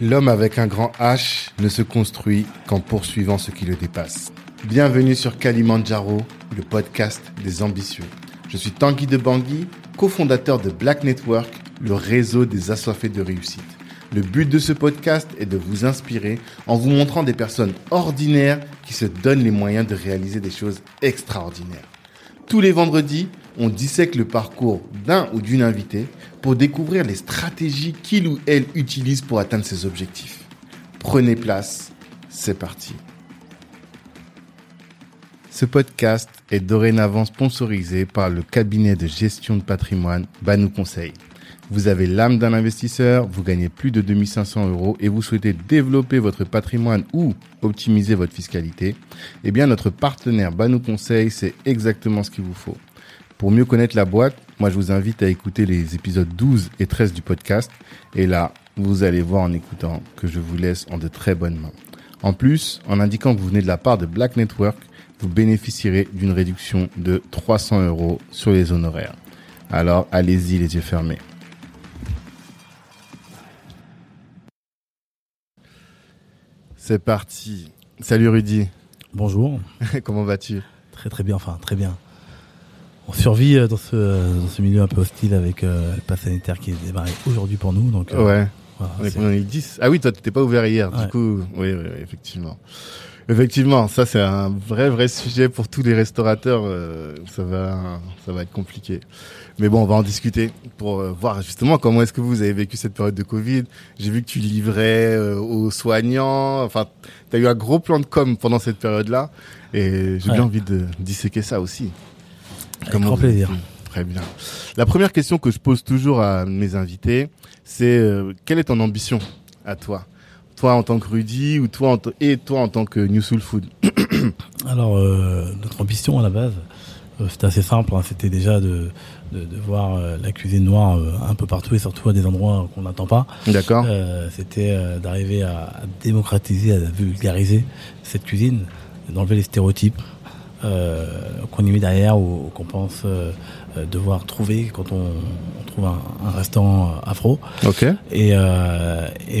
L'homme avec un grand H ne se construit qu'en poursuivant ce qui le dépasse. Bienvenue sur Kalimandjaro, le podcast des ambitieux. Je suis Tanguy De Bangui, cofondateur de Black Network, le réseau des assoiffés de réussite. Le but de ce podcast est de vous inspirer en vous montrant des personnes ordinaires qui se donnent les moyens de réaliser des choses extraordinaires. Tous les vendredis, on dissèque le parcours d'un ou d'une invitée pour découvrir les stratégies qu'il ou elle utilise pour atteindre ses objectifs. Prenez place, c'est parti. Ce podcast est dorénavant sponsorisé par le cabinet de gestion de patrimoine Banu Conseil. Vous avez l'âme d'un investisseur, vous gagnez plus de 2 500 € et vous souhaitez développer votre patrimoine ou optimiser votre fiscalité. Eh bien, notre partenaire Banu Conseil, c'est exactement ce qu'il vous faut. Pour mieux connaître la boîte, moi je vous invite à écouter les épisodes 12 et 13 du podcast. Et là, vous allez voir en écoutant que je vous laisse en de très bonnes mains. En plus, en indiquant que vous venez de la part de Black Network, vous bénéficierez d'une réduction de 300 € sur les honoraires. Alors, allez-y les yeux fermés. C'est parti. Salut Rudy. Bonjour. Comment vas-tu ? Très très bien, très bien. On survit dans ce milieu un peu hostile avec le pass sanitaire qui est démarré aujourd'hui pour nous. Donc, ouais, voilà, on est 10. Ah oui, toi, tu n'étais pas ouvert hier, ouais. Du coup. Oui, effectivement. Effectivement, ça, c'est un vrai sujet pour tous les restaurateurs. Ça va être compliqué. Mais bon, on va en discuter pour voir justement comment est-ce que vous avez vécu cette période de Covid. J'ai vu que tu livrais aux soignants. Enfin, tu as eu un gros plan de com' pendant cette période-là. Et j'ai bien envie de disséquer ça aussi. Avec grand plaisir. Très bien. La première question que je pose toujours à mes invités, c'est quelle est ton ambition à toi ? Toi en tant que Rudy ou toi en tant que New Soul Food ? Alors, notre ambition à la base, c'était assez simple. Hein, c'était déjà de voir la cuisine noire un peu partout et surtout à des endroits qu'on n'attend pas. D'accord. C'était d'arriver à démocratiser, à vulgariser cette cuisine, d'enlever les stéréotypes. Qu'on y met derrière ou qu'on pense devoir trouver quand on trouve un restaurant afro. Okay. Et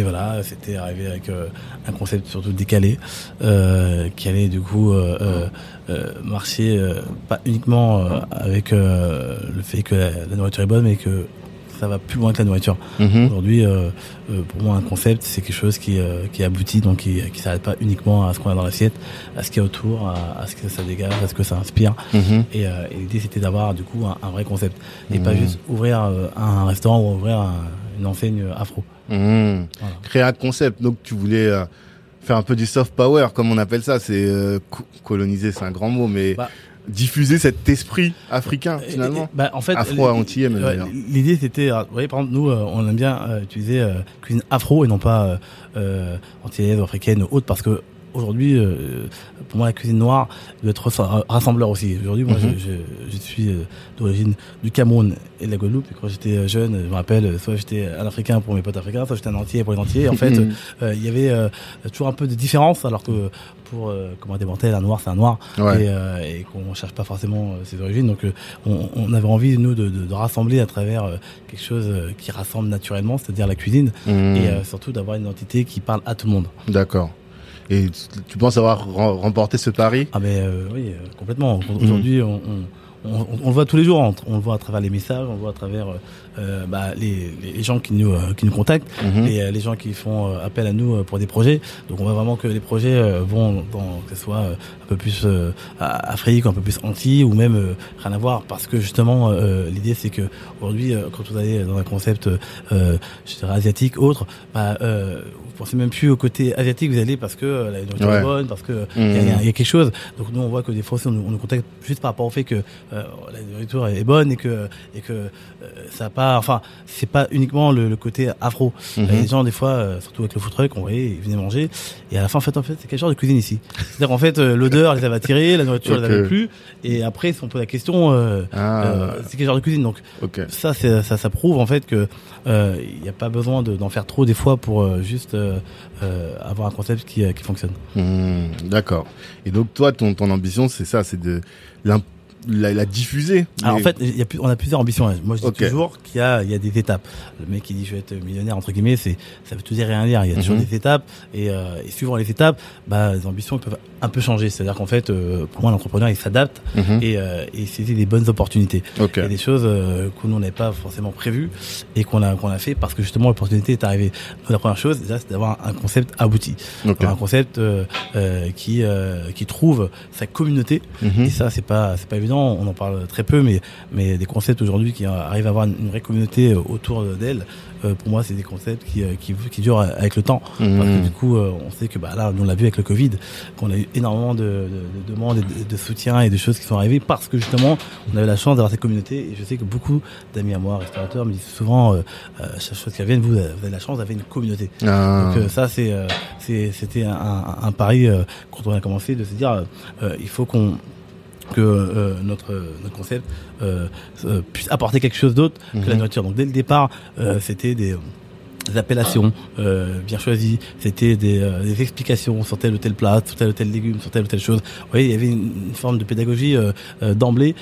voilà, c'était arrivé avec un concept surtout décalé qui allait du coup marcher pas uniquement avec le fait que la nourriture est bonne, mais que ça va plus loin que la nourriture. Mmh. Aujourd'hui, pour moi, un concept, c'est quelque chose qui aboutit, donc qui s'arrête pas uniquement à ce qu'on a dans l'assiette, à ce qu'il y a autour, à ce que ça dégage, à ce que ça inspire. Mmh. Et l'idée, c'était d'avoir du coup un vrai concept et pas juste ouvrir un restaurant ou ouvrir une enseigne afro. Mmh. Voilà. Créer un concept. Donc, tu voulais faire un peu du soft power, comme on appelle ça. C'est coloniser, c'est un grand mot, mais diffuser cet esprit africain finalement, en fait, afro-antillais même d'ailleurs. L'idée c'était, vous voyez par exemple nous on aime bien utiliser cuisine afro et non pas antillaise, africaine ou autre, parce que aujourd'hui pour moi la cuisine noire doit être rassembleur aussi. Aujourd'hui moi je suis d'origine du Cameroun et de la Guadeloupe, et quand j'étais jeune je me rappelle soit j'étais un Africain pour mes potes africains, soit j'étais un Antillais pour les Antillais. En fait il y avait toujours un peu de différence, alors que pour comment démonter un noir c'est un noir, ouais. Et qu'on cherche pas forcément ses origines, donc on avait envie nous de rassembler à travers quelque chose qui rassemble naturellement, c'est-à-dire la cuisine, et surtout d'avoir une identité qui parle à tout le monde. D'accord. Et tu penses avoir remporté ce pari ? Ah mais oui, complètement. Aujourd'hui, on le voit tous les jours. On le voit à travers les messages, on le voit à travers les gens qui nous contactent, et les gens qui font appel à nous pour des projets. Donc on voit vraiment que les projets vont dans, que ce soit un peu plus Afrique, un peu plus anti, ou même rien à voir, parce que justement l'idée c'est que aujourd'hui quand vous allez dans un concept je dirais asiatique autre, vous pensez même plus au côté asiatique, vous allez parce que la nourriture est bonne, parce que y a quelque chose. Donc nous on voit que des fois on nous contacte juste par rapport au fait que la nourriture est bonne et que ça a pas, enfin c'est pas uniquement le côté afro. Les gens des fois surtout avec le food truck, on voyait ils venaient manger et à la fin en fait c'est quel genre de cuisine ici, c'est-à-dire qu'en fait l'odeur les avait attirés, la nourriture les avait plu, et après si on pose la question c'est quel genre de cuisine, donc ça prouve en fait que il y a pas besoin d'en faire trop des fois pour juste avoir un concept qui fonctionne. D'accord. Et donc toi ton ambition c'est ça, c'est de la diffuser. Mais... Alors en fait, on a plusieurs ambitions. Moi, je dis toujours qu'il y a des étapes. Le mec qui dit je vais être millionnaire entre guillemets, ça veut tout dire et rien dire. Il y a toujours des étapes et suivant les étapes, les ambitions peuvent un peu changer. C'est-à-dire qu'en fait, pour moi, l'entrepreneur il s'adapte et saisit des bonnes opportunités. Il y a des choses que nous on n'avait pas forcément prévues et qu'on a fait parce que justement l'opportunité est arrivée. Donc, la première chose, déjà, c'est d'avoir un concept abouti, un concept qui trouve sa communauté. Et ça, c'est pas évident. On en parle très peu, mais des concepts aujourd'hui qui arrivent à avoir une vraie communauté autour d'elle, pour moi, c'est des concepts qui durent avec le temps. Parce que du coup, on sait que là, on l'a vu avec le Covid, qu'on a eu énormément de demandes, de soutien et de choses qui sont arrivées parce que justement, on avait la chance d'avoir cette communauté. Et je sais que beaucoup d'amis à moi, restaurateurs, me disent souvent, chaque chose qui vient, vous avez la chance d'avoir une communauté. Donc ça, c'était un pari quand on a commencé de se dire, il faut que notre concept puisse apporter quelque chose d'autre que la nourriture. Donc dès le départ, c'était des appellations bien choisies, c'était des explications sur tel ou tel plat, sur tel ou tel légume, sur telle ou telle chose. Vous voyez, il y avait une forme de pédagogie d'emblée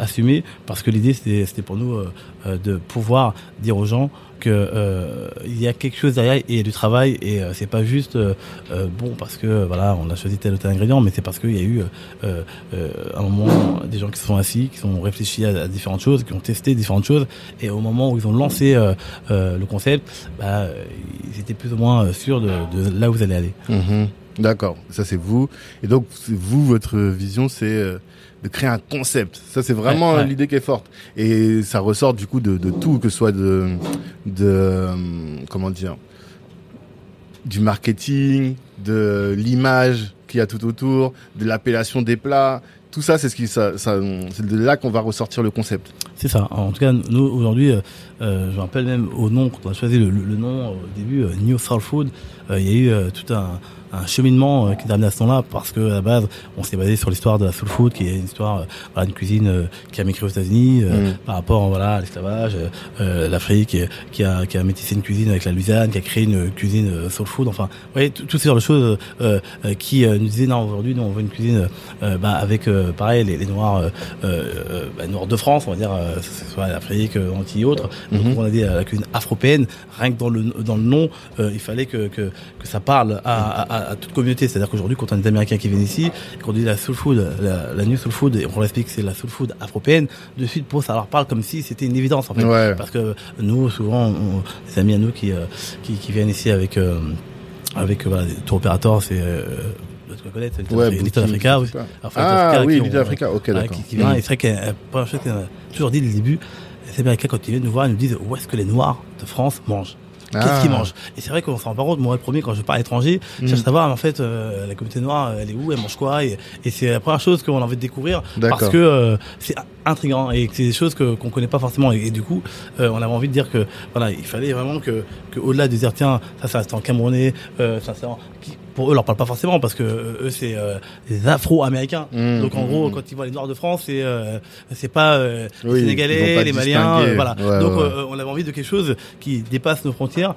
assumée, parce que l'idée c'était pour nous de pouvoir dire aux gens que il y a quelque chose derrière et il y a du travail, et c'est pas juste bon parce que voilà on a choisi tel ou tel ingrédient, mais c'est parce qu'il y a eu un moment des gens qui se sont assis, qui ont réfléchi à différentes choses, qui ont testé différentes choses, et au moment où ils ont lancé le concept, ils étaient plus ou moins sûrs de là où vous allez aller. D'accord, ça c'est vous. Et donc vous, votre vision, c'est de créer un concept. Ça c'est vraiment l'idée qui est forte, et ça ressort du coup de tout, que ce soit de comment dire, du marketing, de l'image qu'il y a tout autour, de l'appellation des plats. Tout ça, c'est c'est de là qu'on va ressortir le concept. C'est ça. En tout cas, nous aujourd'hui, je rappelle même au nom, quand on a choisi le nom au début, New Soul Food, il y a eu tout un cheminement qui est amené à ce nom-là, parce que à la base, on s'est basé sur l'histoire de la soul food, qui est une histoire, une cuisine qui a migré aux États-Unis par rapport, à l'esclavage, l'Afrique qui a métissé une cuisine avec la Louisiane, qui a créé une cuisine soul food. Enfin, vous voyez, toutes ces genres de choses qui nous disaient non, aujourd'hui, nous on veut une cuisine avec pareil les noirs, noirs de France, on va dire, soit l'Afrique, Antilles, autres. Donc on a dit la cuisine afropéenne. Rien que dans le nom, il fallait que ça parle à toute communauté. C'est-à-dire qu'aujourd'hui, quand on a des Américains qui viennent ici, et qu'on dit la soul food, la new soul food, et on leur explique que c'est la soul food afropéenne, de suite, ça leur parle comme si c'était une évidence, en fait. Ouais. Parce que nous, souvent, des amis à nous qui viennent ici avec des tour opérateurs, c'est Little Africa aussi. Ah oui, Little Africa, ok, d'accord. Qui vient, et c'est vrai qu'il y a la première chose qu'on a toujours dit dès le début, les Américains, quand ils viennent nous voir, ils nous disent où est-ce que les Noirs de France mangent. Qu'est-ce qu'ils mangent? Et c'est vrai qu'on s'en rend pas compte. Moi, le premier, quand je pars à l'étranger, je cherche à savoir, en fait, la communauté noire, elle est où, elle mange quoi, et c'est la première chose qu'on a envie de découvrir. D'accord. Parce que c'est intriguant, et c'est des choses qu'on connaît pas forcément, et du coup, on avait envie de dire que voilà, il fallait vraiment que au-delà de dire tiens, ça c'est en Camerounais, ça c'est en... Pour eux, leur parle pas forcément, parce que eux, c'est les Afro-Américains. Donc en gros, quand ils voient les Noirs de France, c'est pas les Sénégalais, pas les Maliens, voilà. Ouais, donc on avait envie de quelque chose qui dépasse nos frontières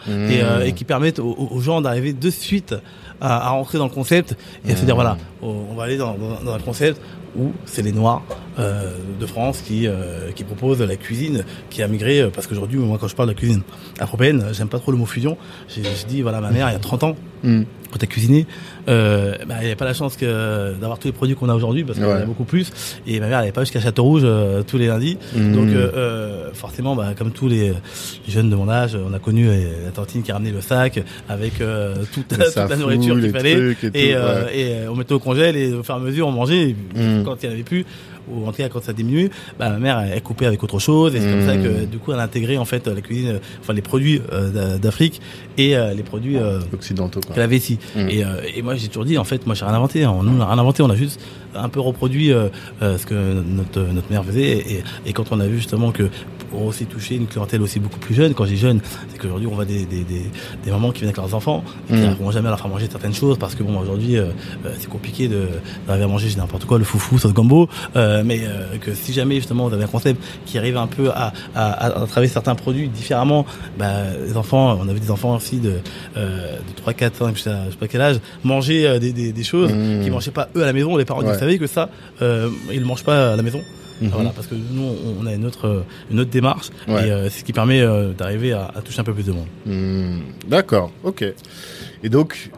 et qui permette aux gens d'arriver de suite à rentrer dans le concept et à se dire voilà, on va aller dans un concept où c'est les Noirs de France qui proposent la cuisine qui a migré, parce qu'aujourd'hui, moi, quand je parle de la cuisine afropéenne, j'aime pas trop le mot fusion. Je dis voilà, ma mère, il y a 30 ans, quand t'as cuisiné, il n'y a pas la chance d'avoir tous les produits qu'on a aujourd'hui, parce qu'il y en a beaucoup plus. Et ma mère, elle n'allait pas jusqu'à Château-Rouge tous les lundis. Donc forcément, comme tous les jeunes de mon âge, on a connu la tantine qui a ramené le sac avec toute la nourriture qu'il fallait. Et on mettait au congèle, et au fur et à mesure, on mangeait. Et quand il n'y en avait plus, ou en tout cas quand ça diminuait, ma mère elle coupait avec autre chose, et c'est comme ça que du coup elle a intégré en fait la cuisine, enfin les produits d'Afrique et les produits occidentaux qu'elle avait ici. Et moi j'ai toujours dit en fait, moi j'ai rien inventé, nous on n'a rien inventé, on a juste un peu reproduit ce que notre mère faisait, et quand on a vu justement que on aussi touché une clientèle aussi beaucoup plus jeune. Quand j'ai jeune, c'est qu'aujourd'hui on voit des mamans qui viennent avec leurs enfants et qui n'arriveront jamais à leur faire manger certaines choses, parce que bon, aujourd'hui c'est compliqué d'arriver à manger n'importe quoi, le foufou, sauce gombo, mais que si jamais justement vous avez un concept qui arrive un peu à travailler certains produits différemment, les enfants, on avait des enfants aussi de 3, 4, 5, je sais pas quel âge, manger des choses qu'ils mangeaient pas eux à la maison. Les parents disaient, vous savez que ça, ils le mangent pas à la maison. Mmh. Voilà, parce que nous, on a une autre démarche, ouais. Et c'est ce qui permet d'arriver à toucher un peu plus de monde. Mmh. D'accord, ok. Et donc,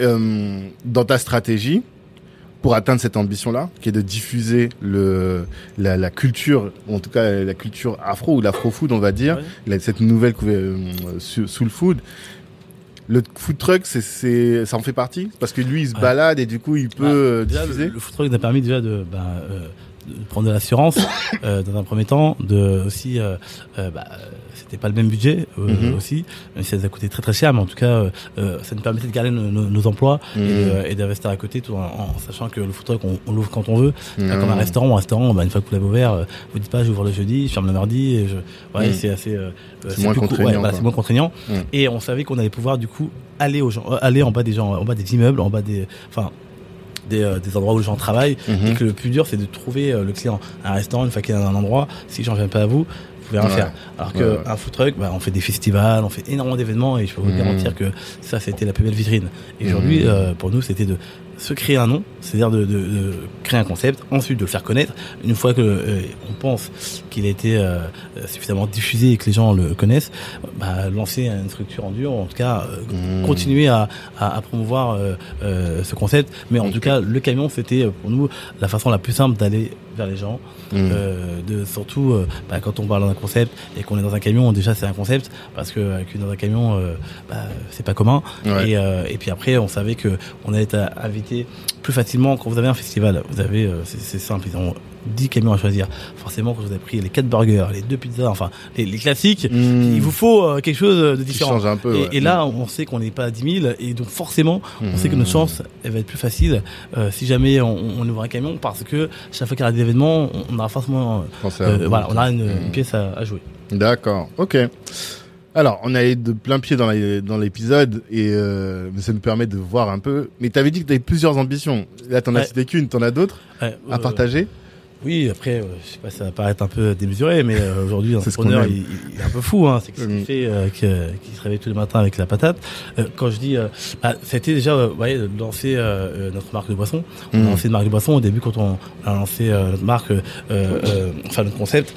dans ta stratégie, pour atteindre cette ambition-là, qui est de diffuser la culture, en tout cas la culture afro ou l'afro-food, on va dire, ouais. Cette nouvelle soul food. Le food truck, ça en fait partie parce que lui, il se balade et du coup, il peut diffuser. Le food truck nous a permis déjà de prendre de l'assurance dans un premier temps, c'était pas le même budget aussi, même si ça nous a coûté très très cher, mais en tout cas ça nous permettait de garder nos emplois et d'investir à côté, tout en sachant que le food truck on l'ouvre quand on veut, comme un restaurant, une fois que vous l'avez ouvert, vous dites pas j'ouvre le jeudi, je ferme le mardi, c'est assez c'est moins contraignant, c'est moins contraignant, et on savait qu'on allait pouvoir du coup aller en bas des immeubles, en bas des endroits où les gens travaillent, et que le plus dur c'est de trouver le client. Un restaurant, une fois qu'il y a un endroit, si les gens viennent pas à vous, vous pouvez rien faire. Alors qu'un food truck, on fait des festivals, on fait énormément d'événements, et je peux vous garantir que ça, c'était la plus belle vitrine. Et aujourd'hui, pour nous, c'était de se créer un nom, c'est-à-dire de créer un concept, ensuite de le faire connaître. Une fois que on pense qu'il a été suffisamment diffusé et que les gens le connaissent, lancer une structure en dur, en tout cas continuer à promouvoir ce concept. Mais en tout cas, le camion, c'était pour nous la façon la plus simple d'aller vers les gens, quand on parle d'un concept et qu'on est dans un camion, déjà c'est un concept, parce que dans un camion c'est pas commun, ouais. Et puis après on savait que on allait être invité plus facilement. Quand vous avez un festival, vous avez c'est simple, ils ont 10 camions à choisir. Forcément, quand vous avez pris les 4 burgers, les 2 pizzas, enfin les classiques, il vous faut quelque chose de différent. Change un peu, et là, on sait qu'on n'est pas à 10 000, et donc forcément, on sait que notre chance, elle va être plus facile si jamais on ouvre un camion, parce que chaque fois qu'il y a des événements, on aura forcément, on a une pièce à jouer. D'accord, ok. Alors, on allait de plein pied dans l'épisode, et ça nous permet de voir un peu. Mais t'avais dit que t'avais plusieurs ambitions. Là, t'en as cité qu'une, t'en as d'autres à partager. Oui, après, je sais pas, ça va paraître un peu démesuré, mais aujourd'hui, l'entrepreneur, il est un peu fou, hein. C'est ce qui fait qu'il se réveille tous les matins avec la patate. Quand je dis, c'était déjà, vous voyez, de lancer notre marque de boisson. On a lancé une marque de boisson au début, quand on a lancé notre marque, notre concept.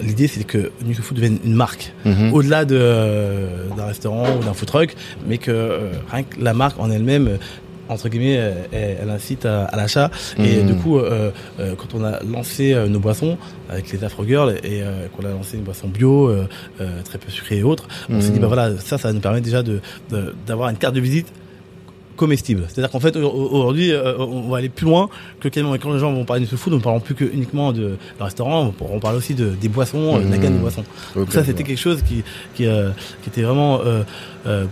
L'idée, c'est que New Soul Food devienne une marque, au-delà d'un restaurant ou d'un food truck, mais que rien que la marque en elle-même, entre guillemets, elle incite à l'achat. Et du coup, quand on a lancé nos boissons avec les Afro Girls, et qu'on a lancé une boisson bio, très peu sucrée et autres, on s'est dit, ça nous permet déjà d'avoir une carte de visite comestible. C'est-à-dire qu'en fait, aujourd'hui, on va aller plus loin que camion. Et quand les gens vont parler de soul food, nous ne parlons plus que uniquement de restaurant, on parle aussi des boissons, de la gamme de boissons. Okay. Donc ça, c'était quelque chose qui était vraiment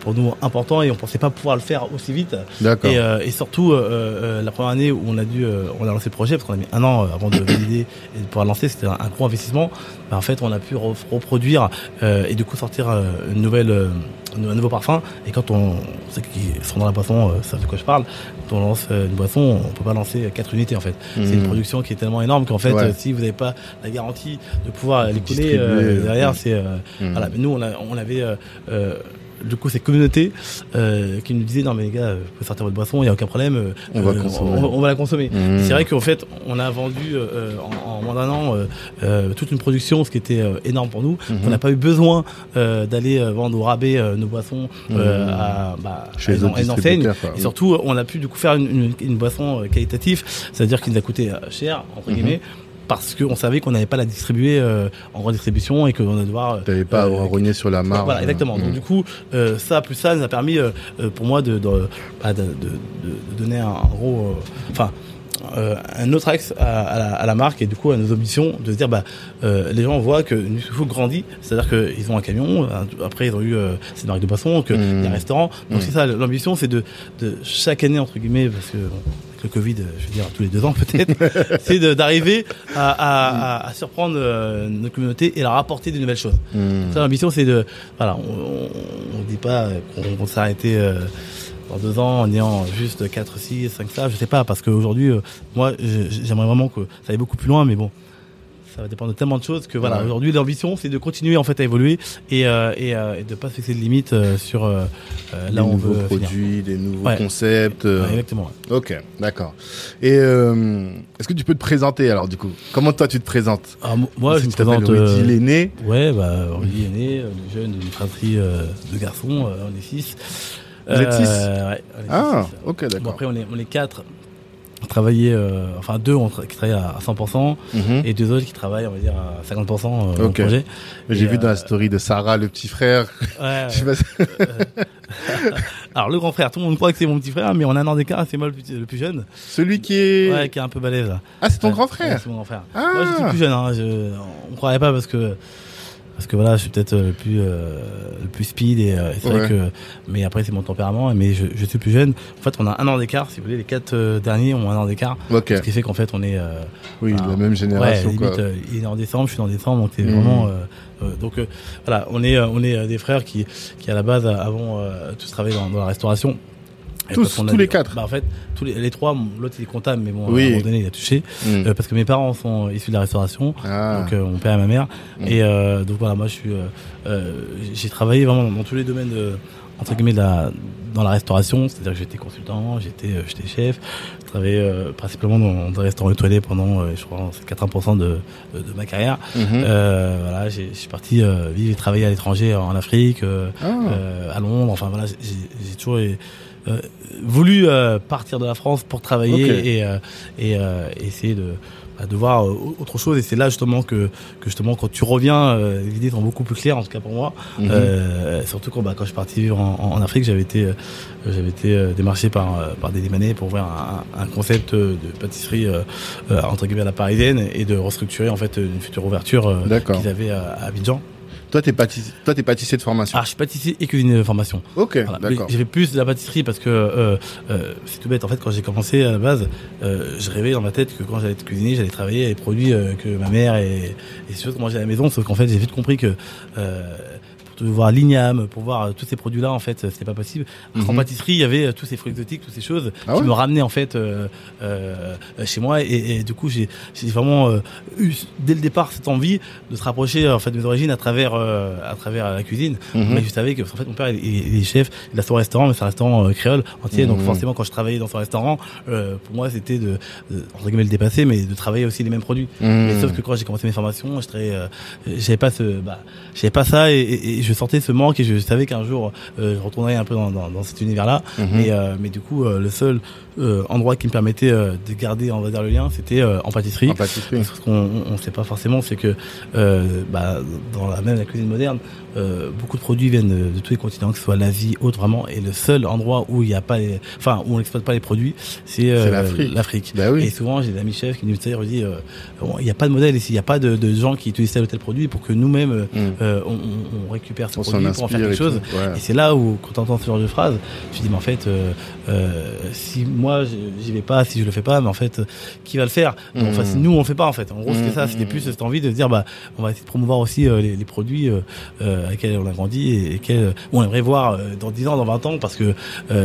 pour nous important, et on pensait pas pouvoir le faire aussi vite. D'accord. Et surtout, la première année où on a lancé le projet, parce qu'on a mis un an avant de valider et de pouvoir lancer, c'était un gros investissement. En fait, on a pu reproduire et du coup sortir un nouveau parfum. Et quand on sait qu'ils sont dans la boisson, ça de quoi je parle. Quand on lance une boisson, on peut pas lancer 4 unités en fait. C'est une production qui est tellement énorme qu'en fait, si vous n'avez pas la garantie de pouvoir l'écouler derrière, c'est voilà. Mais nous, on avait du coup, ces communautés qui nous disaient, non mais les gars, vous pouvez sortir votre boisson, il n'y a aucun problème, on va la consommer. C'est vrai qu'en fait on a vendu en moins d'un an toute une production, ce qui était énorme pour nous. On n'a pas eu besoin d'aller vendre au rabais nos boissons chez les enseignes, et surtout on a pu du coup faire une boisson qualitative, c'est-à-dire qui nous a coûté cher entre guillemets, parce qu'on savait qu'on n'allait pas la distribuer en redistribution, et qu'on allait devoir... T'avais pas à rogner sur la marge. Voilà, exactement. Donc du coup, ça plus ça nous a permis, pour moi, de donner un gros... un autre axe à la marque, et du coup à nos ambitions, de se dire les gens voient que New Soul Food grandit, c'est-à-dire qu'ils ont un camion, après ils ont eu cette marque de boisson, qu'il y a un restaurant, donc c'est ça l'ambition, c'est de chaque année entre guillemets, parce que avec le Covid, je veux dire tous les 2 ans peut-être, c'est d'arriver à surprendre notre communauté et leur apporter de nouvelles choses. Ça l'ambition, c'est de on ne dit pas qu'on va s'arrêter dans 2 ans, en ayant juste 4, 6, 5 ça, je sais pas, parce qu'aujourd'hui, moi, j'aimerais vraiment que ça aille beaucoup plus loin, mais bon. ça va dépendre de tellement de choses que voilà, aujourd'hui l'ambition c'est de continuer en fait à évoluer et de pas se fixer de limites sur là où on veut produits, des nouveaux concepts. Ouais, exactement. Ouais. Ok, d'accord. Et est-ce que tu peux te présenter alors du coup? Comment toi tu te présentes? Alors, moi je me présente Rudy l'aîné. Ouais, bah Rudy l'aîné, le jeune d'une fratrie de garçons, on est 6. Vous êtes 6? Ouais, on est 6. Ah, ok, d'accord. Bon, après on est 4. Travailler, enfin deux qui travaillent à 100% et deux autres qui travaillent on va dire à 50% au projet. J'ai vu dans la story de Sarah le petit frère. Ouais, je sais pas... Alors le grand frère, tout le monde croit que c'est mon petit frère, mais on a un an d'écart, c'est moi le plus jeune. Celui qui est qui est un peu balèze. Ah, c'est ton grand frère. Ouais, c'est mon grand frère. Ah. Moi j'étais plus jeune, hein, on ne croyait pas parce que voilà, je suis peut-être le plus speed et c'est vrai que, mais après c'est mon tempérament, mais je suis plus jeune. En fait, on a un an d'écart, si vous voulez, les 4 derniers ont un an d'écart. Okay. Ce qui fait qu'en fait on est la même génération quoi. Limite, il est en décembre, je suis en décembre, donc c'est vraiment voilà, on est des frères qui à la base avant tous travaillaient dans la restauration. Tous les 4. Bah en fait, tous les 3, l'autre il est comptable, mais bon, à un moment donné il a touché. Parce que mes parents sont issus de la restauration, donc mon père et ma mère. Et donc voilà, moi je suis, j'ai travaillé vraiment dans tous les domaines entre guillemets dans la restauration, c'est-à-dire que j'étais consultant, j'étais chef, je travaillais principalement dans des restaurants étoilés pendant je crois 80% de ma carrière. Voilà, je suis parti vivre et travailler à l'étranger, en Afrique, à Londres, enfin voilà, j'ai toujours voulu partir de la France pour travailler et essayer de voir autre chose, et c'est là justement que quand tu reviens les idées sont beaucoup plus claires, en tout cas pour moi. Surtout quand je suis parti vivre en Afrique, j'avais été démarché par des Libanais pour ouvrir un concept de pâtisserie entre guillemets à la parisienne, et de restructurer en fait une future ouverture qu'ils avaient à Abidjan. Toi, t'es pâtissier de formation. Ah, je suis pâtissier et cuisinier de formation. Ok, voilà. D'accord. J'ai fait plus de la pâtisserie parce que c'est tout bête. En fait, quand j'ai commencé à la base, je rêvais dans ma tête que quand j'allais être cuisinier, j'allais travailler avec les produits que ma mère et ces choses qu'on mangeait à la maison. Sauf qu'en fait, j'ai vite compris que pour voir l'igname, pour voir tous ces produits-là, en fait, c'était pas possible. En pâtisserie, il y avait tous ces fruits exotiques, toutes ces choses qui me ramenaient en fait chez moi. Et du coup, j'ai vraiment eu dès le départ cette envie de se rapprocher en fait de mes origines à travers la cuisine. Mais je savais que en fait, mon père il est chef, il a son restaurant, mais c'est un restaurant créole entier. Donc forcément, quand je travaillais dans son restaurant, pour moi, c'était de entre guillemets le dépasser, mais de travailler aussi les mêmes produits. Mais sauf que quand j'ai commencé mes formations, j'avais pas ça et je sentais ce manque, et je savais qu'un jour je retournerais un peu dans cet univers-là. Mais du coup, le seul endroit qui me permettait de garder, on va dire, le lien, c'était en pâtisserie. Parce qu'on sait pas forcément, c'est que dans la cuisine moderne, beaucoup de produits viennent de tous les continents, que ce soit l'Asie, autre vraiment. Et le seul endroit où il y a pas, où on n'exploite pas les produits, c'est l'Afrique. Bah oui. Et souvent, j'ai des amis chefs qui me disent, il n'y a pas de modèle ici, il n'y a pas de gens qui utilisent tel ou tel produit pour que nous-mêmes on récupère ce produit pour en faire quelque chose. Et c'est là où, quand t'entends ce genre de phrase, tu dis, mais en fait, si moi j'y vais pas, si je le fais pas, mais en fait, qui va le faire? Enfin, si nous on le fait pas, en fait. En gros, c'était ça, c'était plus cette envie de se dire, on va essayer de promouvoir aussi les produits à lesquels on a grandi et on aimerait voir dans 10 ans, dans 20 ans, parce que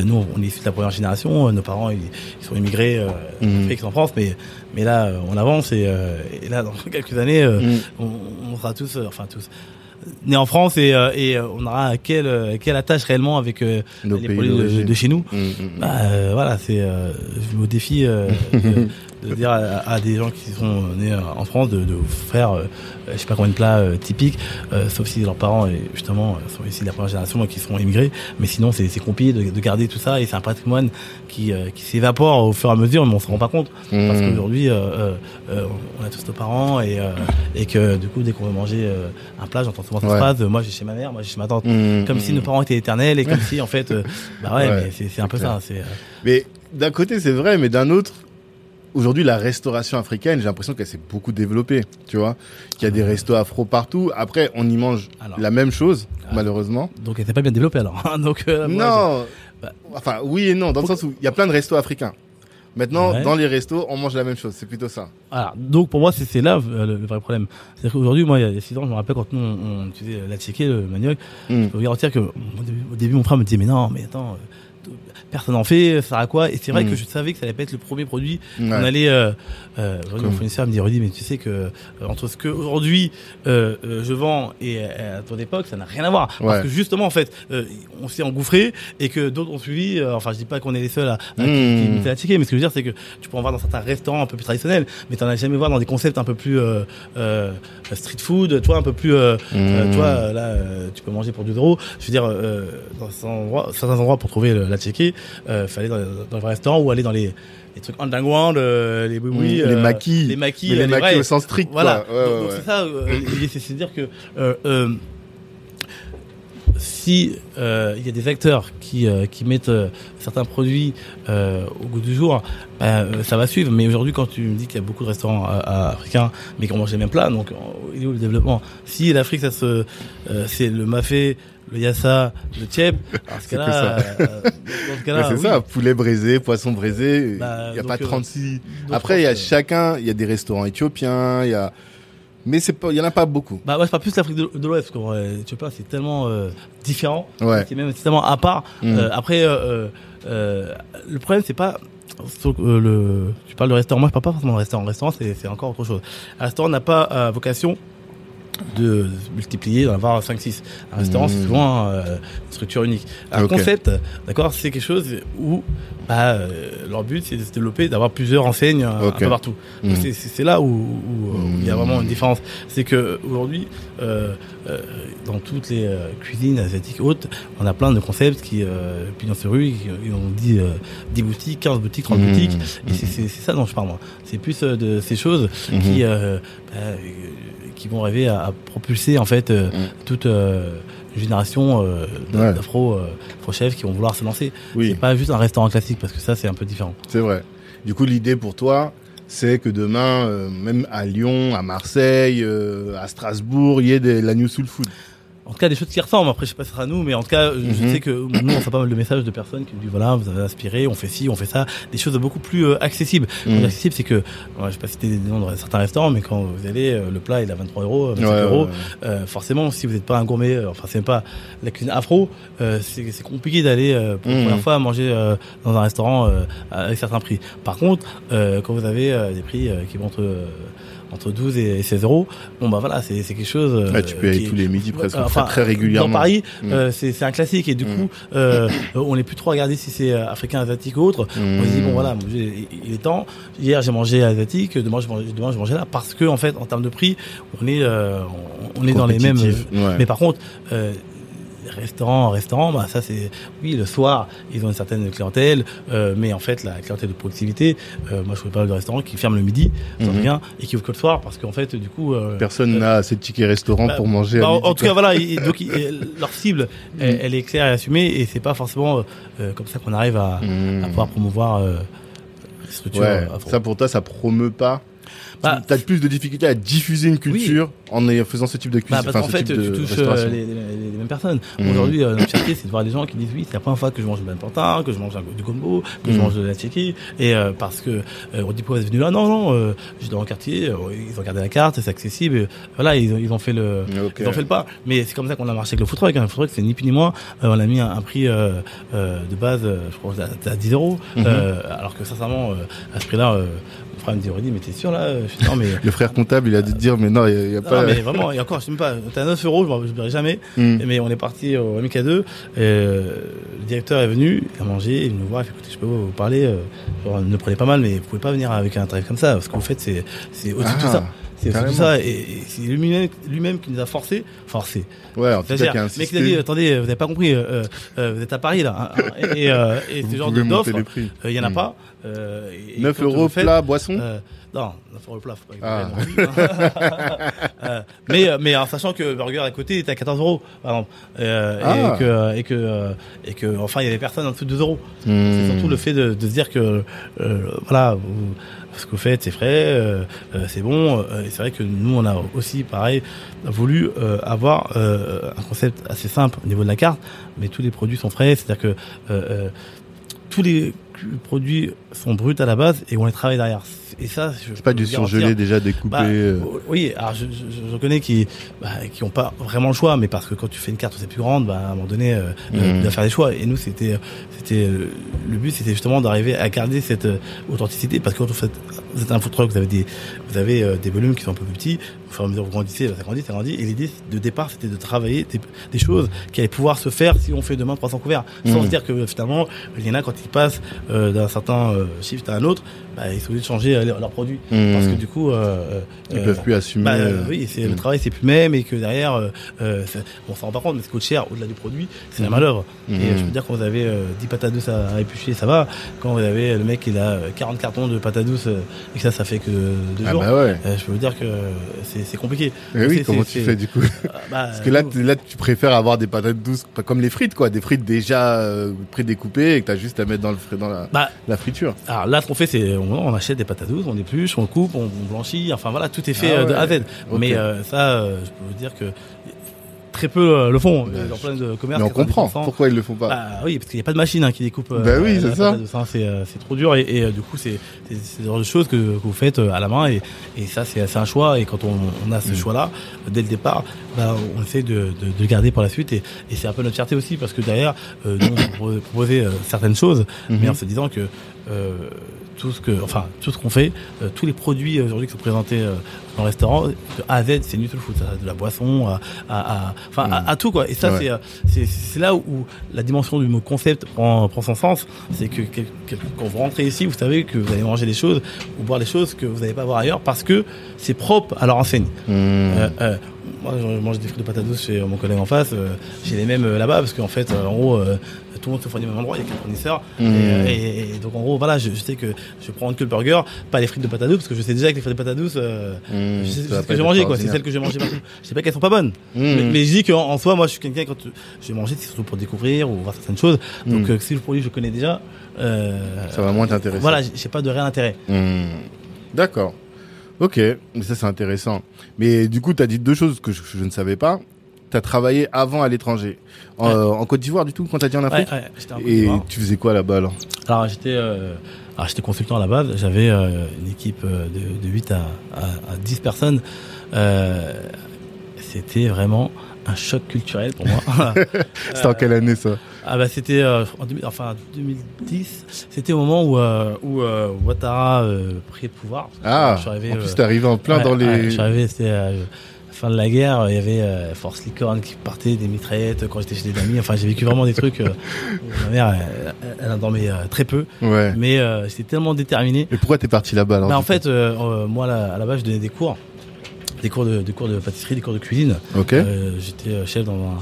nous, on est issus de la première génération, nos parents, ils sont immigrés en France, mais là, on avance et là, dans quelques années, on sera tous, nés en France et on aura quelle attache réellement avec les produits de chez nous. Voilà, c'est je me défie de dire à des gens qui sont nés en France de faire je sais pas combien de plats typiques, sauf si leurs parents justement sont ici de la première génération et qui sont immigrés, mais sinon c'est compliqué de garder tout ça, et c'est un patrimoine qui s'évapore au fur et à mesure, mais on se rend pas compte parce qu'aujourd'hui on a tous nos parents et que du coup dès qu'on veut manger un plat, j'entends souvent ça se passe, moi j'ai chez ma mère, moi j'ai chez ma tante, comme si nos parents étaient éternels, et comme si en fait mais c'est un peu clair. Ça c'est mais d'un côté c'est vrai, mais d'un autre, aujourd'hui, la restauration africaine, j'ai l'impression qu'elle s'est beaucoup développée, tu vois. Qu'il y a des restos afro partout. Après, on y mange la même chose, malheureusement. Donc, elle s'est pas bien développée, alors. Donc, non. Enfin, oui et non, dans le sens où il y a plein de restos africains. Maintenant, dans les restos, on mange la même chose. C'est plutôt ça. Voilà. Donc, pour moi, c'est là le vrai problème. C'est-à-dire qu'aujourd'hui, moi, il y a 6 ans, je me rappelle quand nous, on utilisait la tchéké, le manioc. Je peux vous garantir que, au début, mon frère me disait, mais non, mais attends... personne n'en fait, ça sert à quoi? Et c'est vrai que je savais que ça allait pas être le premier produit qu'on allait. Mon fournisseur me dit, Rudy, mais tu sais que entre ce que aujourd'hui je vends et à ton époque, ça n'a rien à voir. Ouais. Parce que justement, en fait, on s'est engouffré et que d'autres ont suivi. Enfin, je dis pas qu'on est les seuls à qui imitaient la ticket, mais ce que je veux dire, c'est que tu peux en voir dans certains restaurants un peu plus traditionnels, mais t'en as jamais voir dans des concepts un peu plus street food, toi un peu plus, toi là, tu peux manger pour 2 €. Je veux dire, dans certains endroits pour trouver la ticket, fallait aller dans les restaurants ou aller dans les trucs underground, les boui-boui, les maquis au sens strict. Voilà. Quoi. Donc c'est ça. L'idée, c'est de dire que si il y a des acteurs qui mettent certains produits au goût du jour, ça va suivre. Mais aujourd'hui, quand tu me dis qu'il y a beaucoup de restaurants africains, mais qu'on mange les mêmes plats, donc il est où le développement? Si l'Afrique, ça se c'est le mafé, le yassa, le tiep, parce que là, c'est ça, poulet braisé, poisson braisé, il y a pas 36. Après, il y a chacun, il y a des restaurants éthiopiens, il y a. Mais c'est pas, il y en a pas beaucoup. Bah ouais, c'est pas plus l'Afrique de l'Ouest, quoi. Tu sais pas, c'est tellement différent, c'est tellement à part. Après, le problème c'est pas tu parles de restaurant, moi je parle pas forcément de restaurant. Restaurant, c'est encore autre chose. Un restaurant n'a pas vocation de multiplier, d'en avoir 5-6. Un restaurant, c'est souvent une structure unique. Un concept, d'accord, c'est quelque chose où leur but, c'est de se développer, d'avoir plusieurs enseignes un peu partout. C'est là où il y a vraiment une différence. C'est qu'aujourd'hui, dans toutes les cuisines asiatiques hautes, on a plein de concepts qui pignon sur rue, ils ont dit 10 boutiques, 15 boutiques, 30 boutiques. Et c'est ça dont je parle, moi. C'est plus de ces choses qui vont rêver à propulser en fait toute génération d'afro-chefs qui vont vouloir se lancer. Oui. C'est pas juste un restaurant classique, parce que ça c'est un peu différent. C'est vrai. Du coup, l'idée pour toi, c'est que demain, même à Lyon, à Marseille, à Strasbourg, il y ait la New Soul Food. En tout cas, des choses qui ressemblent. Après, je sais pas si ce sera nous, mais en tout cas, je sais que nous, on reçoit pas mal de messages de personnes qui nous disent, voilà, vous avez inspiré, on fait ci, on fait ça. Des choses beaucoup plus accessibles. Accessibles, c'est que, je sais pas citer des noms de certains restaurants, mais quand vous allez, le plat, il a 23 €, 25 €. Forcément, si vous n'êtes pas un gourmet, c'est même pas la cuisine afro, c'est compliqué d'aller, pour la première fois, manger dans un restaurant avec certains prix. Par contre, quand vous avez des prix qui vont entre 12 et 16 €, bon voilà, c'est quelque chose. Tu peux aller tous les midis presque, très régulièrement. Dans Paris, c'est un classique, et du coup, on n'est plus trop regardé si c'est africain, asiatique ou autre. On se dit bon voilà, il est temps. Hier j'ai mangé asiatique, demain je mangeais là, parce que en fait en termes de prix, on est dans les mêmes. Ouais. Mais par contre. Restaurant, ça c'est le soir ils ont une certaine clientèle, mais en fait la clientèle de proximité, moi je connais pas de restaurant qui ferme le midi et qui ouvre que le soir, parce qu'en fait du coup personne n'a assez de tickets restaurant pour manger à midi, en tout cas voilà. Donc leur cible elle est claire et assumée, et c'est pas forcément comme ça qu'on arrive à pouvoir promouvoir les structures. Ça pour toi, ça promeut pas? T'as plus de difficultés à diffuser une culture en faisant ce type de cuisine. Parce qu'en fait, tu touches les mêmes personnes. Aujourd'hui, notre fierté, c'est de voir des gens qui disent oui, c'est la première fois que je mange le plantain, que je mange du gombo, que je mange de la tchéquie. Et parce que on dit, pourquoi vous êtes venu là? Non, je suis dans le quartier, ils ont regardé la carte, c'est accessible. Voilà, ils ont fait le pas. Mais c'est comme ça qu'on a marché avec le food truck. Le food truck, c'est ni plus ni moins. On a mis un prix de base, je crois, à 10 €. Alors que sincèrement, à ce prix-là, mon frère me dit, Rudy, mais t'es sûr là? Non, mais, le frère comptable, il a dû te dire, mais non, il n'y a pas. Non, mais vraiment, et encore, je ne sais pas, t'as 9 €, je ne l'oublierai jamais. Mais on est parti au MK2, le directeur est venu, il a mangé, il est venu nous voir, il fait, écoutez, je peux vous parler, ne prenez pas mal, mais vous ne pouvez pas venir avec un tarif comme ça, parce qu'en fait, c'est au-dessus de tout ça. C'est tout ça, et c'est lui-même qui nous a forcé. Ouais, en tout cas, mais qui a dit, attendez, vous n'avez pas compris, vous êtes à Paris, là, et ce genre d'offres, il n'y en a pas. 9 € plat, boisson? Non, on a fait le plat, faut pas mais en sachant que burger à côté était à 14 €, par exemple, et que enfin il y avait personne en dessous de 2 €. C'est surtout le fait de se dire que voilà, ce que vous faites c'est frais, c'est bon, et c'est vrai que nous on a aussi pareil voulu avoir un concept assez simple au niveau de la carte, mais tous les produits sont frais, c'est-à-dire que tous les produits sont bruts à la base et on les travaille derrière. Et ça, c'est pas du surgelé déjà découpé. Oui, alors je connais qui ont pas vraiment le choix, mais parce que quand tu fais une carte, c'est plus grande, à un moment donné, tu dois faire des choix. Et nous, c'était le but, c'était justement d'arriver à garder cette authenticité, parce que quand vous êtes un food truck, vous avez des volumes qui sont un peu plus petits. Au fur et à mesure, vous grandissez, ça grandit. Et l'idée de départ, c'était de travailler des choses qui allaient pouvoir se faire si on fait demain 300 couverts. Sans se dire que finalement, il y en a quand ils passent d'un certain shift à un autre, ils sont obligés de changer leurs produits. Parce que du coup... ils peuvent plus assumer... oui, le travail, c'est plus même, et que derrière, on s'en rend pas compte, mais ce qui coûte cher, au-delà du produit, c'est la main d'œuvre. Et je peux dire, quand vous avez 10 patates douces à éplucher, ça va. Quand vous avez le mec, il a 40 cartons de patates douces, et que ça fait que 2 jours, je peux vous dire que c'est compliqué. Mais oui, comment tu fais du coup? Parce que là, tu préfères avoir des patates douces, comme les frites, quoi. Des frites déjà prédécoupées, et que t'as juste à mettre dans la friture. Alors là, ce qu'on fait, c'est on achète des patates douces, on épluche, on coupe, on blanchit, enfin voilà, tout est fait de A à Z. Okay. Mais je peux vous dire que très peu le font. Dans plein de commerces. Mais on comprend pourquoi ils le font pas. Oui, parce qu'il n'y a pas de machine qui découpe. Oui, c'est ça. C'est trop dur et du coup c'est le genre de choses que vous faites à la main et ça c'est un choix, et quand on a ce choix là dès le départ, on essaie de garder pour la suite et c'est un peu notre fierté aussi, parce que derrière nous on proposait certaines choses, mais en se disant que tout ce qu'on fait, tous les produits aujourd'hui qui sont présentés dans le restaurant, de A à Z, c'est New Soul Food, de la boisson à tout quoi. Et ça c'est là où la dimension du mot concept prend son sens, c'est que quand vous rentrez ici, vous savez que vous allez manger des choses ou boire des choses que vous n'allez pas boire ailleurs, parce que c'est propre à leur enseigne. Moi, je mange des frites de patates douces chez mon collègue en face. J'ai les mêmes là-bas, parce qu'en fait, en gros, tout le monde se fournit au même endroit. Il y a 4 fournisseurs. Et donc, en gros, voilà, je sais que je prends que le burger, pas les frites de patates douces, parce que je sais déjà que les frites de patates douces, c'est ce que j'ai mangé, quoi. C'est celles que j'ai mangées partout. Je sais pas qu'elles sont pas bonnes. Mais je dis qu'en soi, moi, je suis quelqu'un, quand je vais manger, c'est surtout pour découvrir ou voir certaines choses. Donc, si le produit, je le connais déjà, ça va moins t'intéresser. Voilà, j'ai pas de réel intérêt. D'accord. Ok, mais ça c'est intéressant. Mais du coup, tu as dit 2 choses que je ne savais pas. Tu as travaillé avant à l'étranger, en Côte d'Ivoire du tout, quand tu as dit en Afrique. Ouais, j'étais en Côte d'Ivoire. Et tu faisais quoi là-bas alors ? Alors j'étais consultant à la base. J'avais une équipe de 8 à 10 personnes. C'était vraiment un choc culturel pour moi. C'était en quelle année ça ? C'était en 2010. C'était au moment où Ouattara prit le pouvoir. Je suis arrivé, en plus t'es arrivé en plein dans les. Je suis arrivé, c'était la fin de la guerre. Il y avait Force Licorne qui partait, des mitraillettes quand j'étais chez des amis. Enfin, j'ai vécu vraiment des trucs. Ma mère, elle en dormait très peu. Ouais. Mais j'étais tellement déterminé. Mais pourquoi t'es parti là-bas alors ? En fait, moi à la base, je donnais des cours. Des cours de pâtisserie, des cours de cuisine. Okay. J'étais chef dans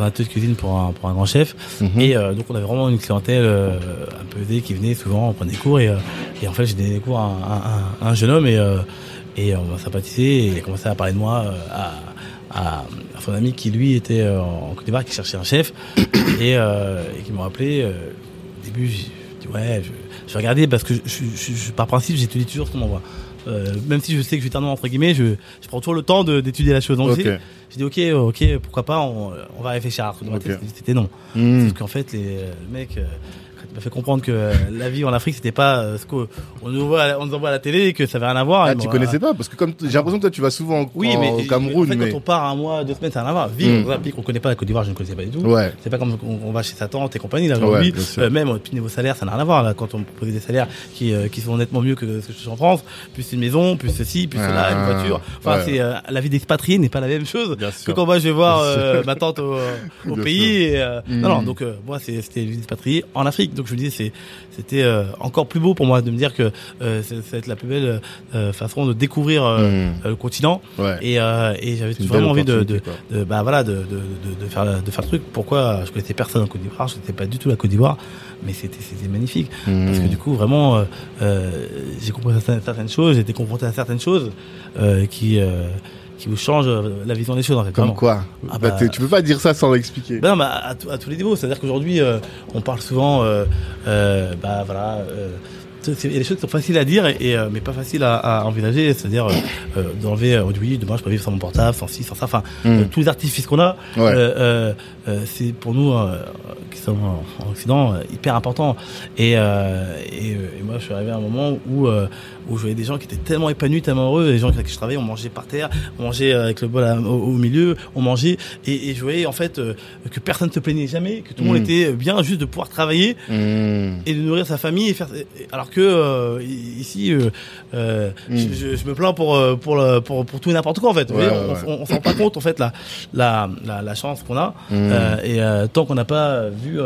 un atelier de cuisine pour un grand chef. Et donc on avait vraiment une clientèle un peu aisée qui venait souvent, on prenait des cours. Et en fait, j'ai donné des cours à un jeune homme et on s'est pâtissé et il a commencé à parler de moi à son ami qui, lui, était en Côte d'Ivoire, qui cherchait un chef et qui m'a rappelé. Au début, j'ai dit je vais regarder parce que je par principe, j'étudie toujours ce qu'on m'envoie. Même si je sais que je suis un homme entre guillemets, je prends toujours le temps d'étudier la chose. Donc j'ai dit ok, pourquoi pas, on va réfléchir à un truc. Dans ma tête, c'était non. Parce qu'en fait, le mec m'a fait comprendre que la vie en Afrique, c'était pas ce qu'on nous envoie à la télé et que ça avait rien à voir. Tu connaissais pas, parce que comme j'ai l'impression que toi, tu vas souvent au Cameroun. En fait, quand on part 1 mois, 2 semaines, ça n'a rien à voir. On connaît pas la Côte d'Ivoire, je ne connaissais pas du tout. Ouais. C'est pas comme on va chez sa tante et compagnie. Là, aujourd'hui, même niveau salaire, ça n'a rien à voir. Là, quand on me propose des salaires qui sont nettement mieux que ce que je suis en France, plus une maison, plus ceci, plus cela, une voiture. Enfin, c'est la vie d'expatrié n'est pas la même chose que quand moi je vais voir ma tante au pays. Non, donc moi, c'était la vie d'expatrié en Afrique. Donc je me disais, c'était encore plus beau pour moi de me dire que ça va être la plus belle façon de découvrir le continent. Et j'avais vraiment envie de faire le truc. Pourquoi je connaissais personne en Côte d'Ivoire, je connaissais pas du tout la Côte d'Ivoire, mais c'était magnifique parce que du coup vraiment j'ai compris certaines choses, j'étais confronté à certaines choses qui vous change la vision des choses en fait. Comme vraiment. Quoi tu peux pas dire ça sans l'expliquer. À tous les niveaux, c'est-à-dire qu'aujourd'hui on parle souvent Il y a des choses qui sont faciles à dire et mais pas faciles à envisager, c'est-à-dire d'enlever, oui, demain je peux vivre sans mon portable, sans ci, sans ça, enfin tous les artifices qu'on a, ouais. C'est pour nous qui sommes en Occident hyper important. Et moi je suis arrivé à un moment où je voyais des gens qui étaient tellement épanouis, tellement heureux, les gens avec qui je travaillais, on mangeait par terre, on mangeait avec le bol au milieu, on mangeait et je voyais en fait que personne ne se plaignait jamais, que tout le monde était bien juste de pouvoir travailler et de nourrir sa famille et faire. Alors que ici, je me plains pour tout et n'importe quoi en fait. Ouais, on s'en rend pas compte en fait la chance qu'on a et tant qu'on n'a pas vu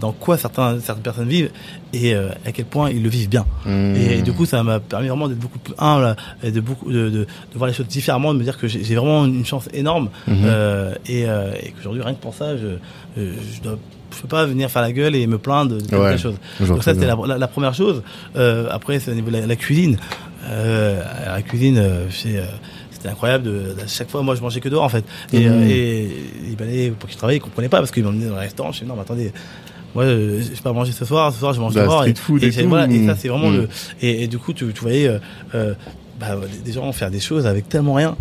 dans quoi certaines personnes vivent et à quel point ils le vivent bien. Et du coup, ça m'a permis vraiment d'être beaucoup plus humble et de voir les choses différemment, de me dire que j'ai vraiment une chance énorme et qu'aujourd'hui rien que pour ça, je peux pas venir faire la gueule et me plaindre de quelque chose. Donc ça c'était la première chose. Après c'est au niveau de la cuisine. La cuisine c'était incroyable. À chaque fois moi je mangeais que dehors en fait. Et Libanais pour qui je travaillais comprenaient pas parce qu'ils m'emmenaient dans le restaurant. Je me disais non mais attendez. Moi, je vais pas manger ce soir, je mange dehors. Et ça, c'est vraiment et du coup, tu voyais, des gens faire des choses avec tellement rien,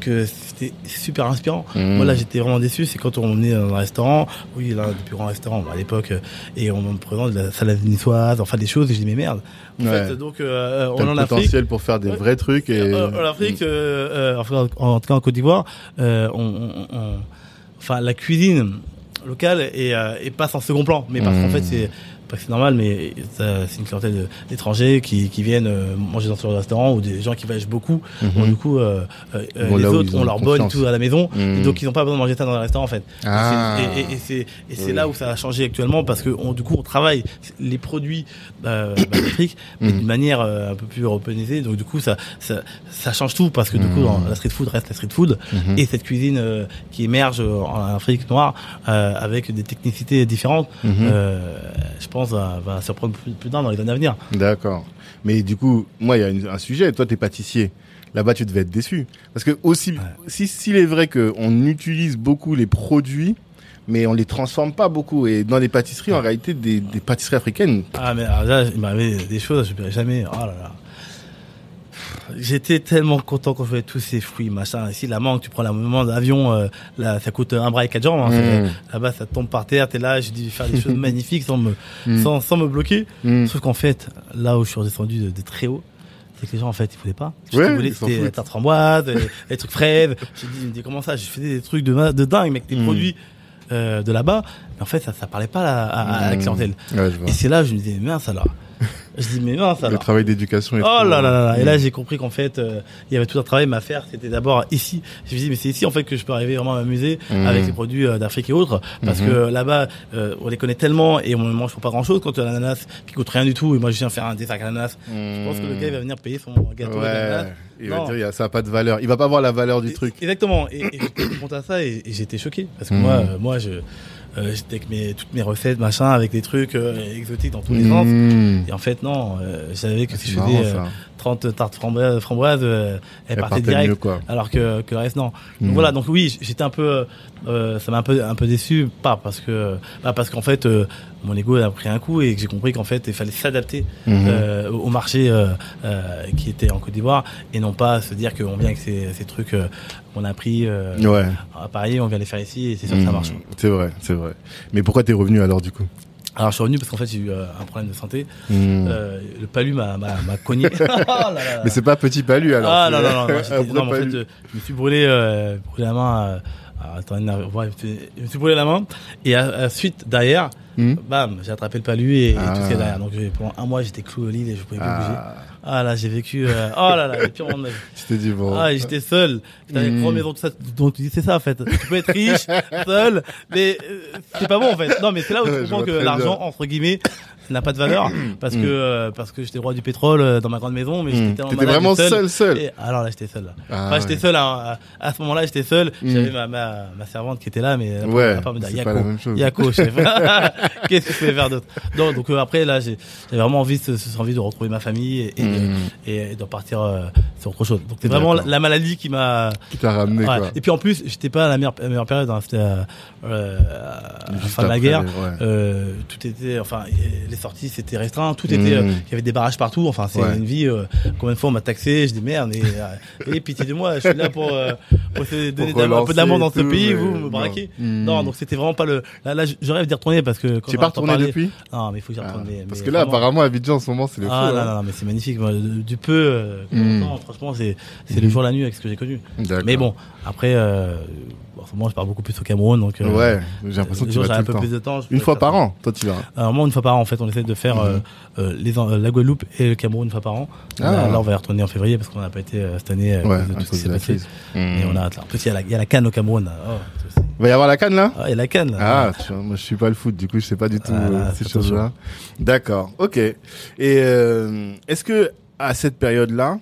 que c'était super inspirant. Moi, là, j'étais vraiment déçu. C'est quand on venait dans un restaurant, oui, l'un des plus grands restaurants, à l'époque, et on me présente de la salade niçoise, enfin, des choses, et je dis, mais merde. En fait, donc, on en Afrique. Le potentiel pour faire des vrais trucs et... En Afrique, en tout cas, en Côte d'Ivoire, la cuisine, local et passe en second plan, mais parce qu'en fait c'est pas que c'est normal, mais c'est une clientèle d'étrangers qui viennent manger dans ce restaurant ou des gens qui voyagent beaucoup. Donc, du coup, les autres ont leur bonne tout à la maison, et donc ils n'ont pas besoin de manger ça dans un restaurant en fait. C'est là où ça a changé actuellement parce que on travaille les produits d'Afrique mais d'une manière un peu plus européanisée. Donc du coup ça change tout parce que du coup la street food reste la street food et cette cuisine qui émerge en Afrique noire avec des technicités différentes. Je pense va surprendre plus d'un dans les années à venir. D'accord. Mais du coup, moi, il y a un sujet. Toi, t'es pâtissier. Là-bas, tu devais être déçu. Parce que aussi, s'il est vrai qu'on utilise beaucoup les produits, mais on les transforme pas beaucoup. Et dans les pâtisseries, en réalité, des pâtisseries africaines. Ah, mais là, il m'arrivait des choses, je ne verrai jamais. Oh là là. J'étais tellement content quand je voyais tous ces fruits, machin. Ici, la mangue, tu prends la mangue d'avion, ça coûte un bras et 4 jambes. Là-bas, ça tombe par terre, t'es là, j'ai dû faire des choses magnifiques sans me bloquer. Sauf qu'en fait, là où je suis redescendu de très haut, c'est que les gens, en fait, ils voulaient pas. C'était la tarte framboise, les trucs fraises. Je me dis, comment ça? Je faisais des trucs de dingue, mec, des produits de là-bas. Mais en fait, ça parlait pas à la clientèle. Ouais, et c'est là, je me disais, mince alors. Je dis mais non ça. Le travail d'éducation. Et là j'ai compris qu'en fait il y avait tout un travail à faire. C'était d'abord ici. Je me dis mais c'est ici en fait que je peux arriver vraiment à m'amuser avec les produits d'Afrique et autres parce que là-bas on les connaît tellement et on ne mange pas grand-chose. Quand tu as l'ananas qui coûte rien du tout et moi je viens faire un dessert avec l'ananas, je pense que le gars il va venir payer son gâteau avec l'ananas. Il va dire ça a pas de valeur. Il va pas voir la valeur du truc. Exactement. Et je me confronte à ça et j'étais choqué parce que moi je j'étais avec toutes mes recettes, machin, avec des trucs exotiques dans tous les sens. Et en fait, non, je savais que si je faisais 30 tartes framboises, elles partaient direct. Mieux, alors que le reste, non. Donc voilà, donc oui, j'étais un peu, ça m'a un peu déçu, parce qu'en fait, mon ego a pris un coup et que j'ai compris qu'en fait, il fallait s'adapter au marché qui était en Côte d'Ivoire et non pas se dire qu'on vient avec ces trucs. On a appris à Paris, on vient les faire ici et c'est sûr que ça marche. C'est vrai. Mais pourquoi t'es revenu alors du coup? Alors je suis revenu parce qu'en fait j'ai eu un problème de santé. Le palu m'a cogné. Mais c'est pas petit palu alors. Ah non, en fait je me suis brûlé la main. Je me suis brûlé la main et ensuite derrière, bam, j'ai attrapé le palu et tout ce qui est derrière. Donc pendant un mois j'étais cloué au lit et je pouvais pas bouger. Ah là, j'ai vécu, le pire moment de ma vie. Tu t'es dit bon. Ah, j'étais seul. J'avais une grande maison, tout ça. Donc tu dis, c'est ça, en fait. Tu peux être riche, seul, mais c'est pas bon, en fait. Non, mais c'est là où tu comprends que l'argent, entre guillemets, n'a pas de valeur. Parce que j'étais roi du pétrole dans ma grande maison, mais j'étais tellement malade. T'étais vraiment seul. Et, alors là, j'étais seul, là. J'étais seul, à ce moment-là, j'étais seul. J'avais ma servante qui était là, mais elle pas me dire, Yako, chef. Qu'est-ce que je pouvais faire d'autre? Non, donc après, là, j'avais vraiment envie de retrouver ma famille et et d'en partir sur autre chose. Donc c'est vraiment la maladie qui m'a... Qui t'a ramené, quoi. Et puis en plus, j'étais pas à la meilleure période, hein. C'était à la fin de la guerre. Tout était... Enfin, les sorties, c'était restreint. Tout était... il y avait des barrages partout. Enfin, c'est une vie... combien de fois on m'a taxé, je dis merde, et pitié de moi, je suis là pour essayer de donner un peu d'amour dans ce pays, vous me braquez. Non, donc c'était vraiment pas le... Là, je rêve d'y retourner parce que... Tu n'es pas retourné depuis ? Non, mais il faut que j'y retourne. Parce que là, apparemment, Abidjan, en ce moment, c'est le feu. Ah, non, mais c'est magnifique. Du peu, franchement, c'est le jour la nuit avec ce que j'ai connu. Mais bon, après, en ce moment, je pars beaucoup plus au Cameroun. Donc, ouais, j'ai l'impression que tu vas tout le temps. Plus de temps une fois par an, toi, tu vas. Alors, moi, une fois par an, en fait, on essaie de faire la Guadeloupe et le Cameroun une fois par an. Là, on va y retourner en février parce qu'on n'a pas été cette année. Tout ce qui s'est passé. Et on a. En plus, il y a la CAN au Cameroun. Il va y avoir la CAN là ? Il y a la CAN là. Moi je suis pas le foot, du coup je sais pas du tout ces choses-là. D'accord, ok. Et est-ce que à cette période-là,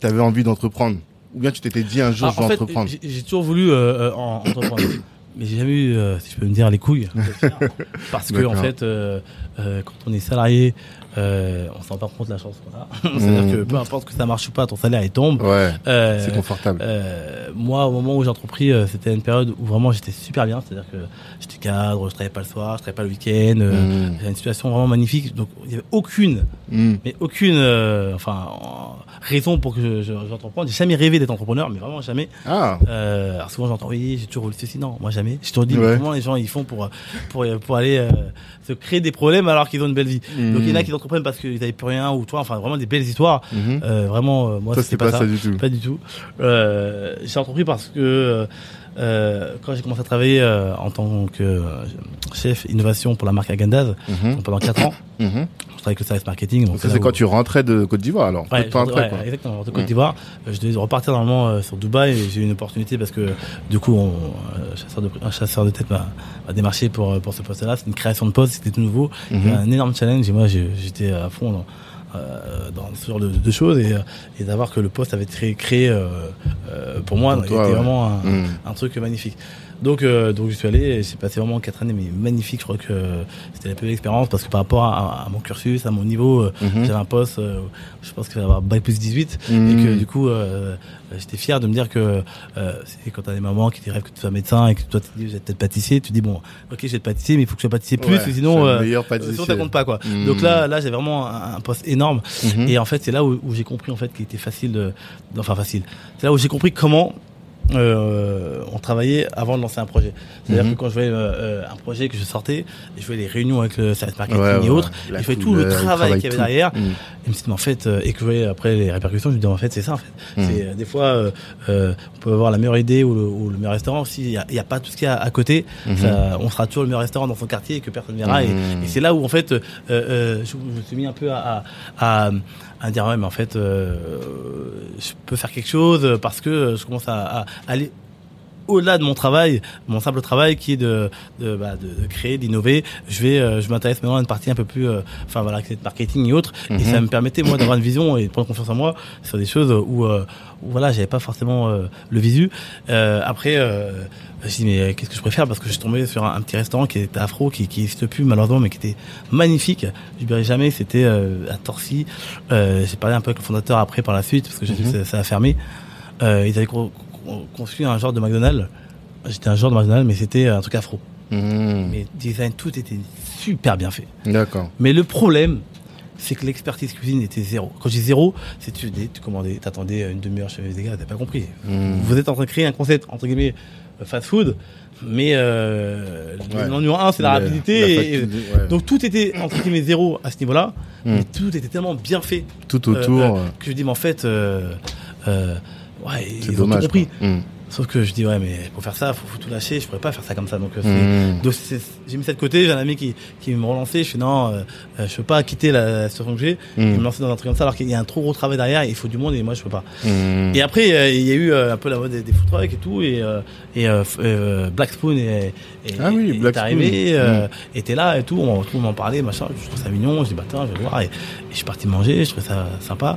tu avais envie d'entreprendre ? Ou bien tu t'étais dit un jour je vais entreprendre ? J'ai toujours voulu entreprendre. Mais j'ai jamais eu, si je peux me dire, les couilles. Parce que en fait, quand on est salarié, on s'en rend pas compte de la chance qu'on a. C'est-à-dire que peu importe que ça marche ou pas, ton salaire il tombe. Ouais, c'est confortable. Moi, au moment où j'ai entrepris, c'était une période où vraiment j'étais super bien. C'est-à-dire que j'étais cadre, je travaillais pas le soir, je travaillais pas le week-end. J'avais une situation vraiment magnifique. Donc il y avait aucune, mais aucune, raison pour que j'entreprenne. J'ai jamais rêvé d'être entrepreneur, mais vraiment jamais. Alors souvent j'entends oui, j'ai toujours voulu ceci, non, moi jamais. Je te dis comment les gens ils font pour aller se créer des problèmes alors qu'ils ont une belle vie. Donc il y en a qui entreprennent parce qu'ils n'avaient plus rien ou toi, enfin vraiment des belles histoires. Vraiment, moi c'était pas ça du tout. Pas du tout. J'ai entrepris parce que quand j'ai commencé à travailler en tant que chef innovation pour la marque Häagen-Dazs pendant 4 ans, je travaillais avec le service marketing. Donc ça c'est quand tu rentrais de Côte d'Ivoire alors. Ouais, exactement, de Côte d'Ivoire. Je devais repartir normalement sur Dubaï et j'ai eu une opportunité parce que du coup un chasseur de tête m'a démarché pour ce poste-là. C'est une création de poste, c'était tout nouveau. Il y a un énorme challenge et moi j'étais à fond dans ce genre de choses et d'avoir que le poste avait été créé pour moi c'était vraiment un truc magnifique donc je suis allé et j'ai passé vraiment 4 années mais magnifique. Je crois que c'était la plus belle expérience parce que par rapport à mon cursus, à mon niveau j'avais un poste je pense qu'il fallait avoir bac plus 18 et que du coup j'étais fier de me dire que c'est quand t'as des mamans qui te rêvent que tu sois médecin et que toi tu te dis je vais peut-être pâtissier, tu te dis bon ok je vais être pâtissier mais il faut que je sois pâtissier plus sinon sinon ça compte pas quoi. Donc là j'avais vraiment un poste énorme et en fait c'est là où j'ai compris en fait qu'il était facile c'est là où j'ai compris comment on travaillait avant de lancer un projet. C'est-à-dire que quand je voyais un projet que je sortais, je voyais les réunions avec le service marketing et autres, et je voyais tout le travail qu'il y avait derrière. Et me disais, en fait, et que je voyais après les répercussions, je me disais en fait c'est ça en fait. C'est des fois on peut avoir la meilleure idée ou le meilleur restaurant, s'il y a pas tout ce qu'il y a à côté, ça, on sera toujours le meilleur restaurant dans son quartier et que personne ne verra. Et c'est là où en fait je me suis mis un peu à dire ouais mais en fait je peux faire quelque chose parce que je commence à aller au-delà de mon simple travail qui est de créer, d'innover. Je m'intéresse maintenant à une partie un peu plus, marketing et autres. Et ça me permettait, moi, d'avoir une vision et de prendre confiance en moi sur des choses où j'avais pas forcément le visu. Après, je me suis dit, mais qu'est-ce que je préfère? Parce que je suis tombé sur un petit restaurant qui était afro, qui n'existe plus, malheureusement, mais qui était magnifique. Je n'oublierai jamais, c'était à Torcy. J'ai parlé un peu avec le fondateur après, par la suite, parce que j'ai vu que ça a fermé. Ils avaient construit un genre de McDonald's. J'étais un genre de McDonald's, mais c'était un truc afro. Mais design, tout était super bien fait. D'accord. Mais le problème, c'est que l'expertise cuisine était zéro. Quand je dis zéro, c'est que tu commandais, t'attendais une demi-heure chez les gars, t'as pas compris. Vous êtes en train de créer un concept, entre guillemets, fast-food, mais le numéro 1, c'est la rapidité. Donc tout était, entre guillemets, zéro à ce niveau-là, mais tout était tellement bien fait. Tout autour. Que je dis, mais en fait... c'est ils dommage, ont tout compris. Sauf que je dis, mais pour faire ça, faut tout lâcher, je pourrais pas faire ça comme ça. Donc, j'ai mis ça de côté, j'ai un ami qui me relançait, je fais non, je peux pas quitter la situation que j'ai, et me lancer dans un truc comme ça, alors qu'il y a un trop gros travail derrière, et il faut du monde, et moi je peux pas. Et après, il y a eu un peu la mode des food trucks et tout, et Black Spoon est arrivé, était là et tout, on m'en parlait, machin, je trouve ça mignon, je dis, tiens, je vais voir, et je suis parti manger, je trouvais ça sympa.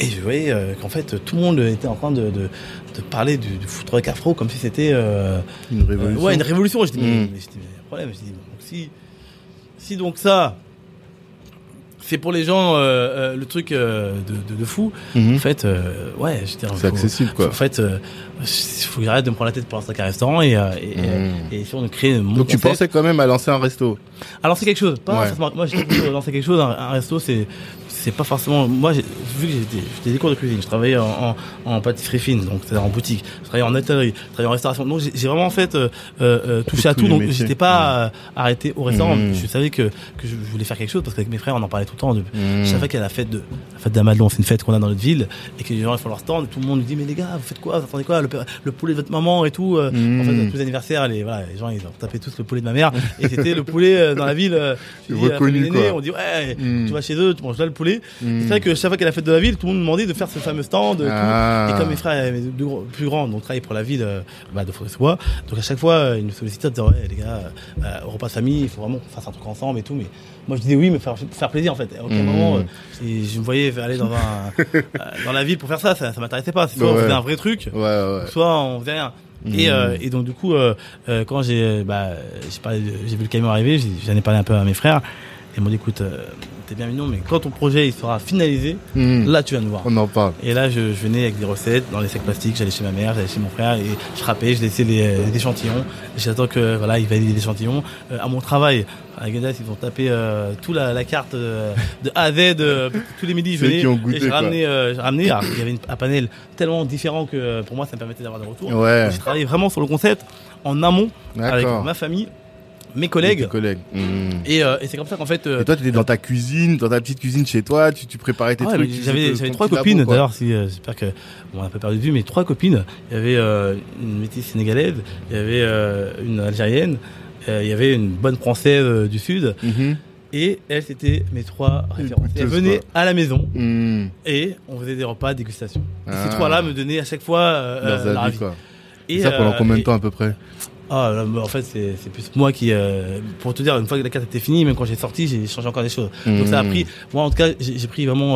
Et je voyais qu'en fait tout le monde était en train de parler du food truck afro comme si c'était une révolution. Une révolution. Je dis mais il y a un problème. Je dis donc si donc ça c'est pour les gens le truc de fou. Mm-hmm. En fait, ouais, j'étais un peu. C'est accessible, quoi. En fait, faut que j'arrête de me prendre la tête pour lancer un restaurant et essayer de créer mon. Donc concept. Tu pensais quand même à lancer un resto. À lancer quelque chose. Pas ouais. Moi, j'ai lancé quelque chose. Un resto, c'est pas forcément. Moi, vu que j'étais des cours de cuisine, je travaillais en pâtisserie fine, donc c'est-à-dire en boutique. Je travaillais en hôtellerie, je travaillais en restauration. Donc j'ai vraiment en fait touché à tout. Donc j'étais pas arrêté au restaurant. Mm-hmm. Je savais que je voulais faire quelque chose parce qu'avec mes frères, on en parlait tout le temps. Je savais qu'à la fête d'Amadon, c'est une fête qu'on a dans notre ville et que les gens ils font leur stand. Tout le monde nous dit mais les gars, vous faites quoi, vous attendez quoi, le poulet de votre maman et tout. En fait, tous les anniversaires, les gens ils ont tapé tous le poulet de ma mère et c'était le poulet dans la ville. Reconnu quoi. On dit ouais, tu vas chez eux, tu manges là le poulet. Mm. C'est vrai que chaque fois qu'à la fête de la ville, tout le monde demandait de faire ce fameux stand. Ah. Et comme mes frères, mes deux plus grands, donc travaillaient pour la ville de Fontenay-sous-Bois, donc à chaque fois ils nous sollicitaient, disaient ouais les gars, au repas de famille, il faut vraiment qu'on fasse un truc ensemble et tout. Mais moi je disais oui, mais faire plaisir en fait. À aucun moment je me voyais aller dans la ville pour faire ça, ça m'intéressait pas. Soit on faisait un vrai truc, soit on faisait rien. Et donc du coup quand j'ai vu le camion arriver, j'en ai parlé un peu à mes frères et ils m'ont dit écoute t'es bien mignon, mais quand ton projet il sera finalisé, là tu vas nous voir, on en parle. Et là je venais avec des recettes dans les sacs plastiques, j'allais chez ma mère, j'allais chez mon frère et je frappais, je laissais les échantillons, j'attends que il valide les échantillons à mon travail. À Häagen-Dazs, ils ont tapé toute la carte de A à Z, tous les midis, je venais et j'ai ramené. Alors, il y avait un panel tellement différent que pour moi, ça me permettait d'avoir des retours. Ouais. Donc, j'ai travaillé vraiment sur le concept en amont. D'accord. Avec ma famille, mes collègues. Et c'est comme ça qu'en fait. Et toi, tu étais dans ta cuisine, dans ta petite cuisine chez toi, tu préparais tes trucs. J'avais trois copines, labo, d'ailleurs, j'espère que. Bon, on a un peu perdu de vue, mais trois copines. Il y avait une métisse sénégalaise, il y avait une algérienne. Il y avait une bonne française du sud et elles c'était mes trois références. Elles venaient à la maison et on faisait des repas dégustation. Ces trois là me donnaient à chaque fois leur avis. Et ça pendant combien de temps à peu près? En fait c'est plus moi qui pour te dire, une fois que la carte était finie, même quand j'ai sorti, j'ai changé encore des choses. Donc ça a pris, moi en tout cas j'ai pris vraiment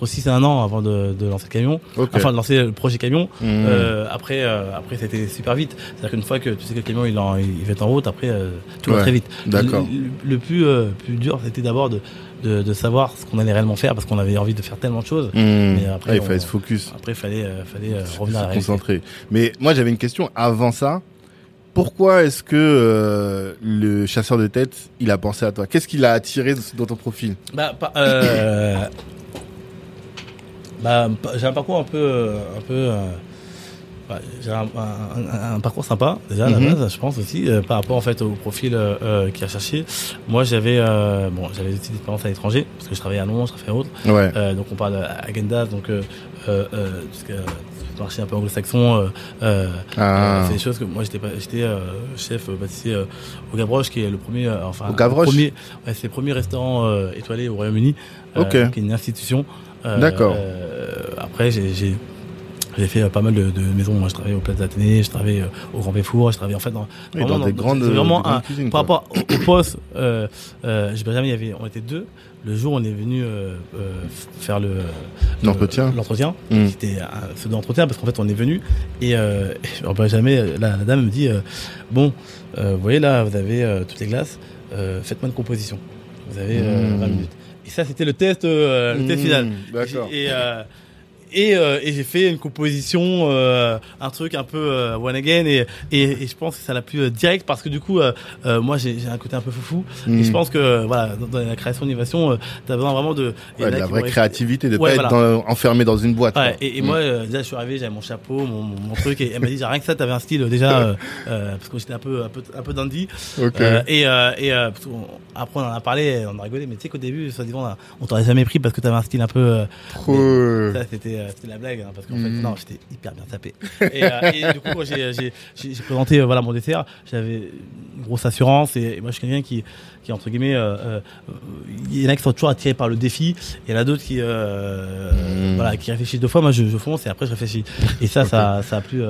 entre 6 et 1 an avant de lancer le camion, enfin de lancer le projet camion. Après ça a été super vite, c'est-à-dire qu'une fois que tu sais que le camion il va être en route, après tout va très vite. D'accord. Le plus dur c'était d'abord de savoir ce qu'on allait réellement faire parce qu'on avait envie de faire tellement de choses. Mais après il fallait se focus. Après il fallait revenir à la réalité. Se concentrer. Mais moi j'avais une question avant ça. Pourquoi est-ce que le chasseur de tête, il a pensé à toi? Qu'est-ce qu'il a attiré dans ton profil? J'ai un parcours un parcours sympa déjà à la base, je pense aussi par rapport en fait au profil qu'il a cherché. Moi j'avais aussi des expériences à l'étranger parce que je travaillais à Londres, je travaillais à autre. Ouais. Donc on parle à Häagen-Dazs, donc jusqu'à marché un peu anglo-saxon, c'est des choses que moi j'étais chef pâtissier au Gavroche, qui est c'est le premier restaurant étoilé au Royaume-Uni, qui est une institution. D'accord. Après j'ai fait pas mal de maisons. Moi, je travaillais aux Places d'Athénée, je travaillais au Grand Béfour, je travaillais en fait dans des grandes. C'est vraiment des grandes cuisines, par rapport au poste. Je sais pas, jamais on était deux. Le jour où on est venu faire l'entretien, c'était un pseudo entretien parce qu'en fait on est venu et on peut jamais. La dame me dit vous voyez là, vous avez toutes les glaces. Faites-moi une composition. Vous avez 20 minutes. Et ça, c'était le test final. D'accord. Et j'ai fait une composition, un truc un peu one again, et je pense que ça l'a plu direct parce que du coup moi j'ai un côté un peu foufou et je pense que voilà, dans la création d'innovation t'as besoin vraiment de la vraie créativité, de pas être enfermé dans une boîte, quoi. Et moi déjà je suis arrivé, j'avais mon chapeau, mon truc, et elle m'a dit rien que ça t'avais un style déjà parce que j'étais un peu dandy. Après on en a parlé, on a rigolé, mais tu sais qu'au début soi-disant on t'aurait jamais pris parce que t'avais un style un peu ça c'était la blague, hein, parce qu'en fait non, j'étais hyper bien tapé et du coup moi, j'ai présenté mon dessert, j'avais une grosse assurance et moi je suis quelqu'un qui entre guillemets il y en a qui sont toujours attirés par le défi, il y en a d'autres qui qui réfléchissent deux fois. Moi je fonce et après je réfléchis et ça ça a plu,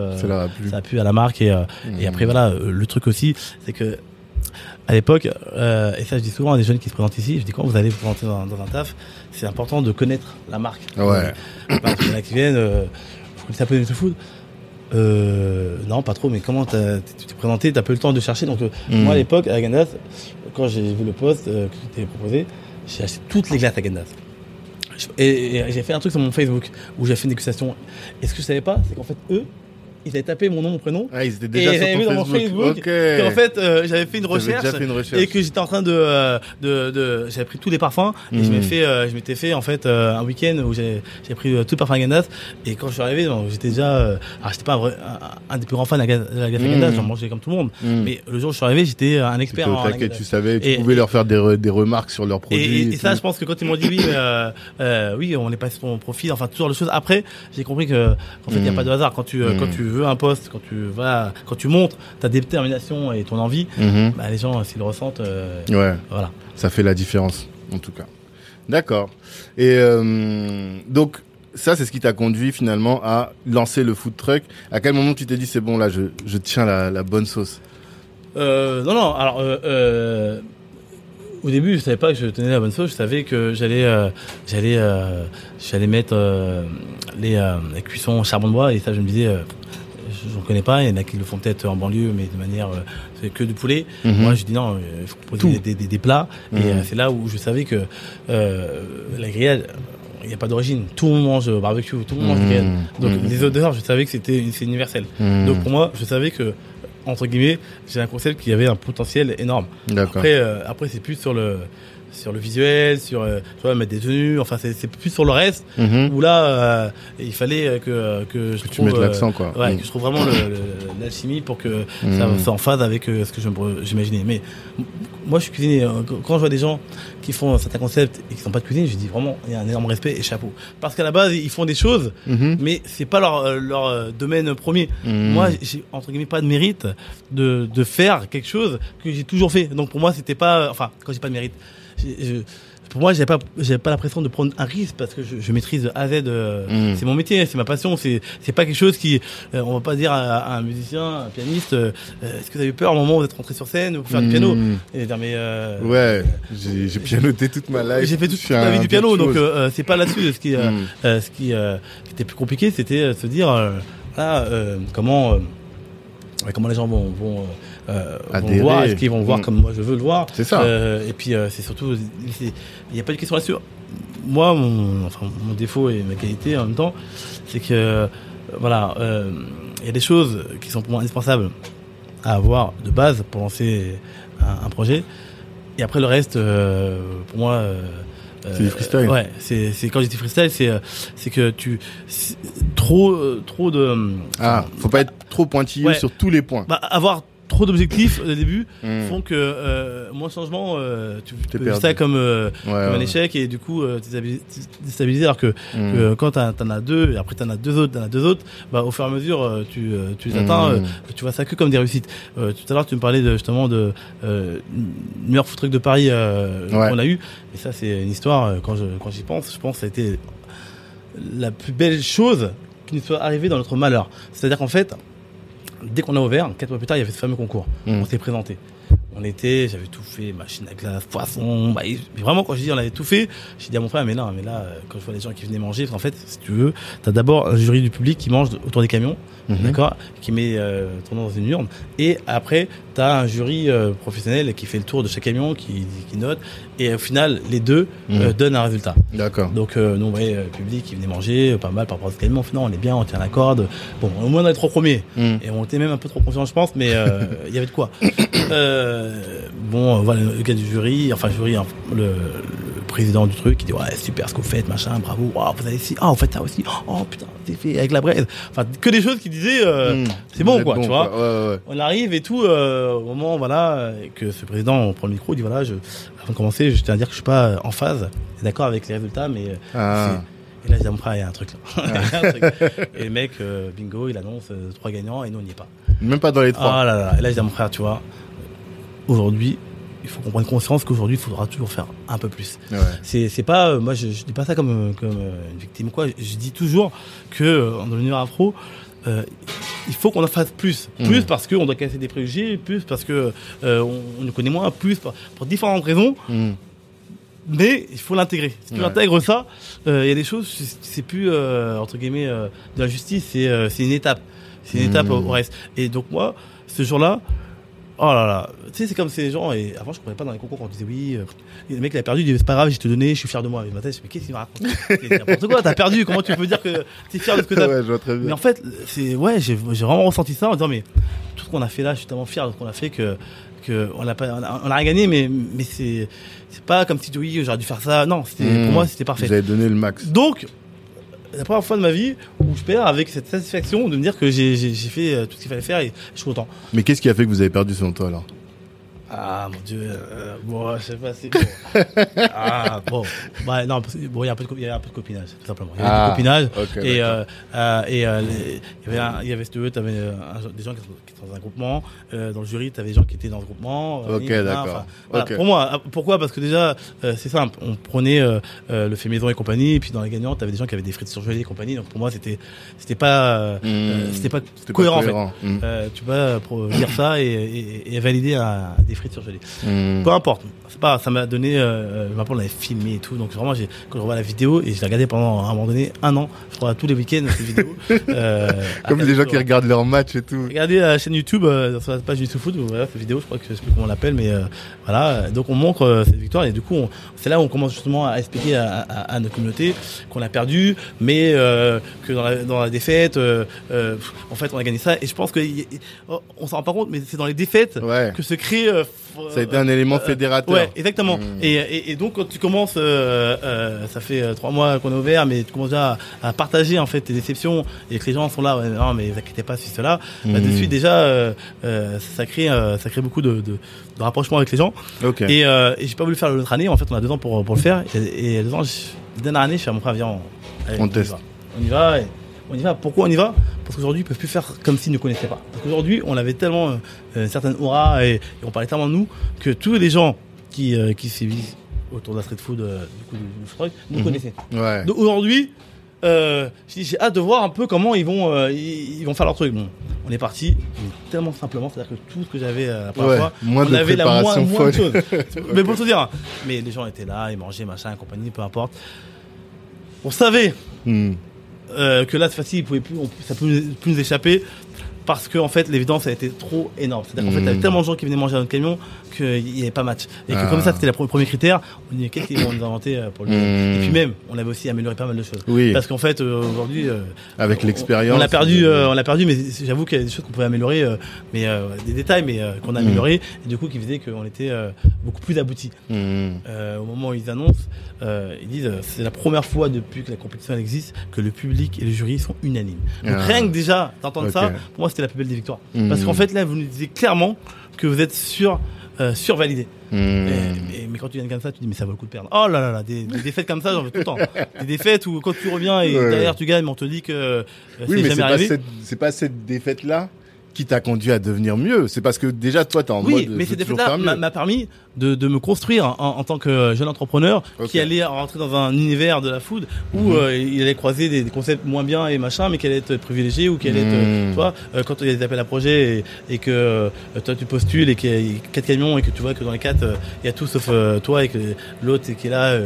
ça a plu à la marque et après le truc aussi c'est que à l'époque, et ça je dis souvent à des jeunes qui se présentent ici, je dis quand vous allez vous présenter dans un taf, c'est important de connaître la marque. Ouais. Parce qu'il y en a qui viennent, vous connaissez un peu New Soul Food? Non, pas trop, mais comment tu t'es présenté, t'as pas eu le temps de chercher. Donc moi à l'époque, à Häagen-Dazs, quand j'ai vu le poste qui t'était proposé, j'ai acheté toutes les glaces Häagen-Dazs. Et j'ai fait un truc sur mon Facebook où j'ai fait une dégustation. Et ce que je savais pas, c'est qu'en fait, eux, ils avaient tapé mon nom, mon prénom. Ah, ils étaient déjà sur ton Facebook. Dans mon Facebook. Okay. En fait, j'avais fait une recherche. J'avais déjà fait une recherche. Et que j'étais en train de j'avais pris tous les parfums. Et je m'étais fait, en fait, un week-end où j'ai pris tout le parfum Häagen-Dazs. Et quand je suis arrivé, donc, j'étais déjà, alors j'étais pas un des plus grands fans de la glace Häagen-Dazs. J'en mangeais comme tout le monde. Mais le jour où je suis arrivé, j'étais un expert. C'était au taquet, tu savais, tu pouvais leur faire des remarques sur leurs produits. Et ça, je pense que quand ils m'ont dit oui, on est passé pour mon profil, enfin, toujours les choses. Après, j'ai compris que, en fait, il n'y a pas de hasard quand tu veux un poste, quand tu montes ta détermination et ton envie, bah les gens s'ils le ressentent, voilà. Ça fait la différence, en tout cas. D'accord. Et donc ça, c'est ce qui t'a conduit finalement à lancer le food truck. À quel moment tu t'es dit c'est bon là, je tiens la bonne sauce? Non. Alors au début, je savais pas que je tenais la bonne sauce. Je savais que j'allais mettre les cuissons au charbon de bois, et ça, je me disais, j'en connais pas. Il y en a qui le font peut-être en banlieue, mais de manière c'est que du poulet. Moi, je dis non, il faut proposer des plats. Et c'est là où je savais que la grillade, il n'y a pas d'origine. Tout le monde mange barbecue, tout le monde mange grillade. Donc les odeurs, je savais que c'est universel. Donc pour moi, je savais que, entre guillemets, j'ai un concept qui avait un potentiel énorme. D'accord. Après, c'est plus sur le visuel, tu vois, mettre des tenues, enfin, c'est plus sur le reste, où là, il fallait que je trouve... Que tu mettes l'accent, quoi. Ouais, que je trouve vraiment l'alchimie pour que ça soit en phase avec ce que j'imaginais. Mais moi, je suis cuisinier. Quand je vois des gens qui font certains concepts et qui ne sont pas de cuisine, je dis vraiment, il y a un énorme respect et chapeau. Parce qu'à la base, ils font des choses, mais c'est pas leur domaine premier. Moi, j'ai, entre guillemets, pas de mérite de faire quelque chose que j'ai toujours fait. Donc, pour moi, c'était pas... Enfin, quand j'ai pas de mérite... pour moi, j'avais pas l'impression de prendre un risque parce que je maîtrise de A à Z. C'est mon métier, c'est ma passion. C'est pas quelque chose qui, on va pas dire à un musicien, à un pianiste, est-ce que vous avez peur au moment où vous êtes rentré sur scène ou faire du piano? Et dire, mais j'ai pianoté toute ma life. J'ai fait toute ma vie du piano, donc c'est pas là-dessus. Ce qui était plus compliqué, c'était se dire, comment les gens vont voir, est-ce qu'ils vont voir comme moi je veux le voir, c'est ça. Et puis c'est surtout, il n'y a pas de question là-dessus. Moi, mon défaut et ma qualité en même temps, c'est que il y a des choses qui sont pour moi indispensables à avoir de base pour lancer un projet, et après le reste, pour moi, c'est du freestyle. C'est quand j'étais freestyle, c'est que trop de... faut pas être trop pointilleux sur tous les points. Avoir trop d'objectifs au début font que moins de changements, tu peux ça comme un échec, et du coup déstabiliser, alors que quand t'en as deux, et après t'en as deux autres, bah au fur et à mesure tu les atteins, tu vois ça que comme des réussites. Tout à l'heure tu me parlais de meilleur food truck de Paris qu'on a eu, mais ça c'est une histoire, quand j'y pense, je pense que ça a été la plus belle chose qui nous soit arrivée dans notre malheur. C'est-à-dire qu'en fait, dès qu'on a ouvert, 4 mois plus tard, il y avait ce fameux concours. On s'est présenté. J'avais tout fait, machine à glace, poisson. Vraiment, quand je dis on avait tout fait, j'ai dit à mon frère, mais là, quand je vois les gens qui venaient manger, parce qu'en fait, si tu veux, t'as d'abord un jury du public qui mange autour des camions, d'accord, qui met ton nom dans une urne, et après, t'as un jury professionnel qui fait le tour de chaque camion, qui note, et au final, les deux donnent un résultat. D'accord. Donc, nous, on voyait le public qui venait manger, pas mal par rapport à ce camion. Finalement, on est bien, on tient la corde. Bon, au moins, on est trop premiers. Et on était même un peu trop confiants, je pense, mais il y avait de quoi. Voilà, le gars du jury, le président du truc, qui dit ouais, super ce que vous faites, machin, bravo, wow, vous avez ici, ah, vous faites ça aussi, oh putain, c'est fait avec la braise, enfin que des choses qui disaient c'est bon quoi, tu vois. Ouais. On arrive et tout, au moment que ce président prend le micro, il dit voilà, avant de commencer, je tiens à dire que je suis pas en phase, d'accord avec les résultats, mais et là je dis à mon frère, il y a un truc là. Et le mec, bingo, il annonce 3 gagnants, et nous on n'y est pas, même pas dans les 3. Et là je dis à mon frère, tu vois, aujourd'hui, il faut qu'on prenne conscience qu'aujourd'hui, il faudra toujours faire un peu plus. Ouais. C'est pas, moi, je dis pas ça comme une victime, quoi. Je dis toujours que dans l'univers afro, il faut qu'on en fasse plus. Plus parce qu'on doit casser des préjugés, plus parce qu'on nous connaît moins, plus pour différentes raisons. Mais il faut l'intégrer. Si tu intègres ça, il y a des choses, c'est plus, entre guillemets, de la justice, c'est une étape. C'est une étape au reste. Et donc, moi, ce jour-là, Oh là là. Tu sais, c'est comme ces gens, et avant je comprenais pas dans les concours quand on disait oui, le mec il a perdu, il disait c'est pas grave, je t'ai donné, je suis fier de moi. Mais ma tête, je me dis, qu'est-ce qu'il me raconte? C'est n'importe quoi, t'as perdu, comment tu peux dire que t'es fier de ce que t'as? Ouais, je vois très bien. Mais en fait, c'est, ouais, j'ai vraiment ressenti ça en disant, mais tout ce qu'on a fait là, je suis tellement fier de ce qu'on a fait que on a rien gagné, mais c'est pas comme si oui, j'aurais dû faire ça. Non, c'était, pour moi, c'était parfait. J'avais donné le max. Donc, la première fois de ma vie où je perds avec cette satisfaction de me dire que j'ai fait tout ce qu'il fallait faire et je suis content. Mais qu'est-ce qui a fait que vous avez perdu selon toi alors? Ah mon Dieu, bon, je sais pas, c'est bon. Ah bon, bah non, bon, il y a un peu de copinage, tout simplement. Il y avait du copinage, okay, et il y avait ce que t'avais des gens qui étaient dans un groupement, dans le jury, t'avais des gens qui étaient dans le groupement. Ok, d'accord. Voilà, okay. Pour moi, pourquoi? Parce que déjà, c'est simple. On prenait le fait maison et compagnie, et puis dans les gagnants, t'avais des gens qui avaient des frites surgelées et compagnie. Donc pour moi, c'était pas cohérent, en fait. Tu vas dire ça et valider des frites surgelées. Peu importe. C'est pas, ça m'a donné, je me rappelle, on l'avait filmé et tout. Donc vraiment, quand je revois la vidéo, et je l'ai regardée pendant un moment donné, un an, je crois, tous les week-ends, cette vidéo. Comme les gens qui regardent leurs matchs et tout. Regardez la chaîne YouTube, sur la page New Soul Food, voilà, cette vidéo, je crois que je sais plus comment on l'appelle, mais voilà. Donc on montre cette victoire, et du coup, c'est là où on commence justement à expliquer à notre communauté qu'on a perdu, mais que dans la défaite, en fait, on a gagné ça. Et je pense qu'on s'en rend pas compte, mais c'est dans les défaites que se crée. Ça a été un élément fédérateur. Ouais, exactement. Et donc quand tu commences, ça fait 3 mois qu'on est ouvert, mais tu commences déjà à partager en fait tes déceptions et que les gens sont là, ouais, non mais vous inquiétez pas sur cela. Bah, de suite déjà, ça crée beaucoup de rapprochement avec les gens. Okay. Et j'ai pas voulu faire l'autre année. En fait, on a 2 ans pour le faire. Et 2 ans, dernière année, je suis à mon frère, viens, on teste. On y va. On y va. Pourquoi on y va? Parce qu'aujourd'hui, ils peuvent plus faire comme s'ils ne connaissaient pas. Parce qu'aujourd'hui, on avait tellement une certaine aura et on parlait tellement de nous que tous les gens qui sévissent autour de la street food, du food truck, nous connaissaient. Ouais. Donc aujourd'hui, j'ai hâte de voir un peu comment ils vont faire leur truc. Bon, on est parti tellement simplement, c'est-à-dire que tout ce que j'avais la première fois, on avait la moindre chose. Mais pour te dire, hein, mais les gens étaient là, ils mangeaient, machin, compagnie, peu importe. On savait. Que là, cette fois-ci, ça pouvait plus nous échapper parce que en fait, l'évidence a été trop énorme. C'est-à-dire qu'en fait, il y avait tellement de gens qui venaient manger à notre camion qu'il n'y avait pas match. Et que comme ça, c'était le premier critère. On dit qu'est-ce qu'ils vont nous inventer pour le Et puis même, on avait aussi amélioré pas mal de choses. Oui. Parce qu'en fait, aujourd'hui, avec l'expérience, on l'a perdu. Mais j'avoue qu'il y a des choses qu'on pouvait améliorer, des détails, mais qu'on a améliorés. Et du coup, qui faisait qu'on était beaucoup plus aboutis. Au moment où ils annoncent, ils disent c'est la première fois depuis que la compétition existe que le public et le jury sont unanimes. Donc rien que déjà d'entendre ça, pour moi, c'était la plus belle des victoires. Parce qu'en fait, là, vous nous disiez clairement que vous êtes survalidé. Mais quand tu gagnes comme ça, tu dis mais ça vaut le coup de perdre. Oh là là là, des défaites comme ça, j'en veux tout le temps. Des défaites où quand tu reviens et derrière tu gagnes, mais on te dit que c'est jamais arrivé. C'est pas cette défaite là qui t'a conduit à devenir mieux. C'est parce que déjà toi t'es en mode. Oui, mais cette défaite là m'a permis de me construire en tant que jeune entrepreneur qui allait rentrer dans un univers de la food où il allait croiser des concepts moins bien et machin, mais qui allait être privilégié ou qui allait être, toi, quand il y a des appels à projets et que toi tu postules et qu'il y a 4 camions et que tu vois que dans les 4 il y a tout sauf toi et que l'autre qui est là,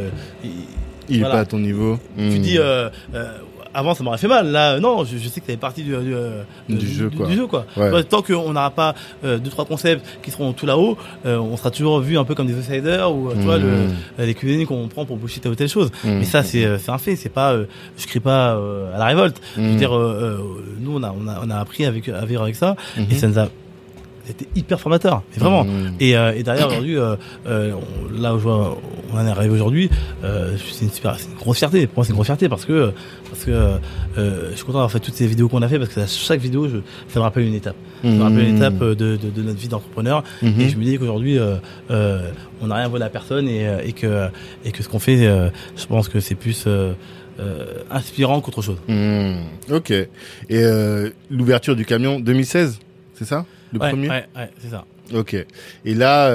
il voilà, est pas à ton niveau. Tu dis avant ça m'aurait fait mal, là non, je sais que ça fait partie du jeu quoi. Ouais. Enfin, tant qu'on n'aura pas 2-3 concepts qui seront tout là-haut, on sera toujours vu un peu comme des outsiders ou tu vois les cuisines qu'on prend pour boucher telle ou telle chose. Mais ça c'est un fait, c'est pas je crie pas à la révolte. Je veux dire nous on a appris à vivre avec ça et ça nous a c'était hyper formateur, mais vraiment. Et derrière aujourd'hui, là où on en est arrivé aujourd'hui, c'est une grosse fierté. Pour moi, c'est une grosse fierté parce que je suis content d'avoir fait toutes ces vidéos qu'on a fait parce que à chaque vidéo, ça me rappelle une étape. Ça me rappelle une étape de notre vie d'entrepreneur. Et je me dis qu'aujourd'hui, on n'a rien volé à personne et que ce qu'on fait, je pense que c'est plus inspirant qu'autre chose. Ok. Et l'ouverture du camion 2016, c'est ça? Le premier ? Ouais, c'est ça. Ok. Et là,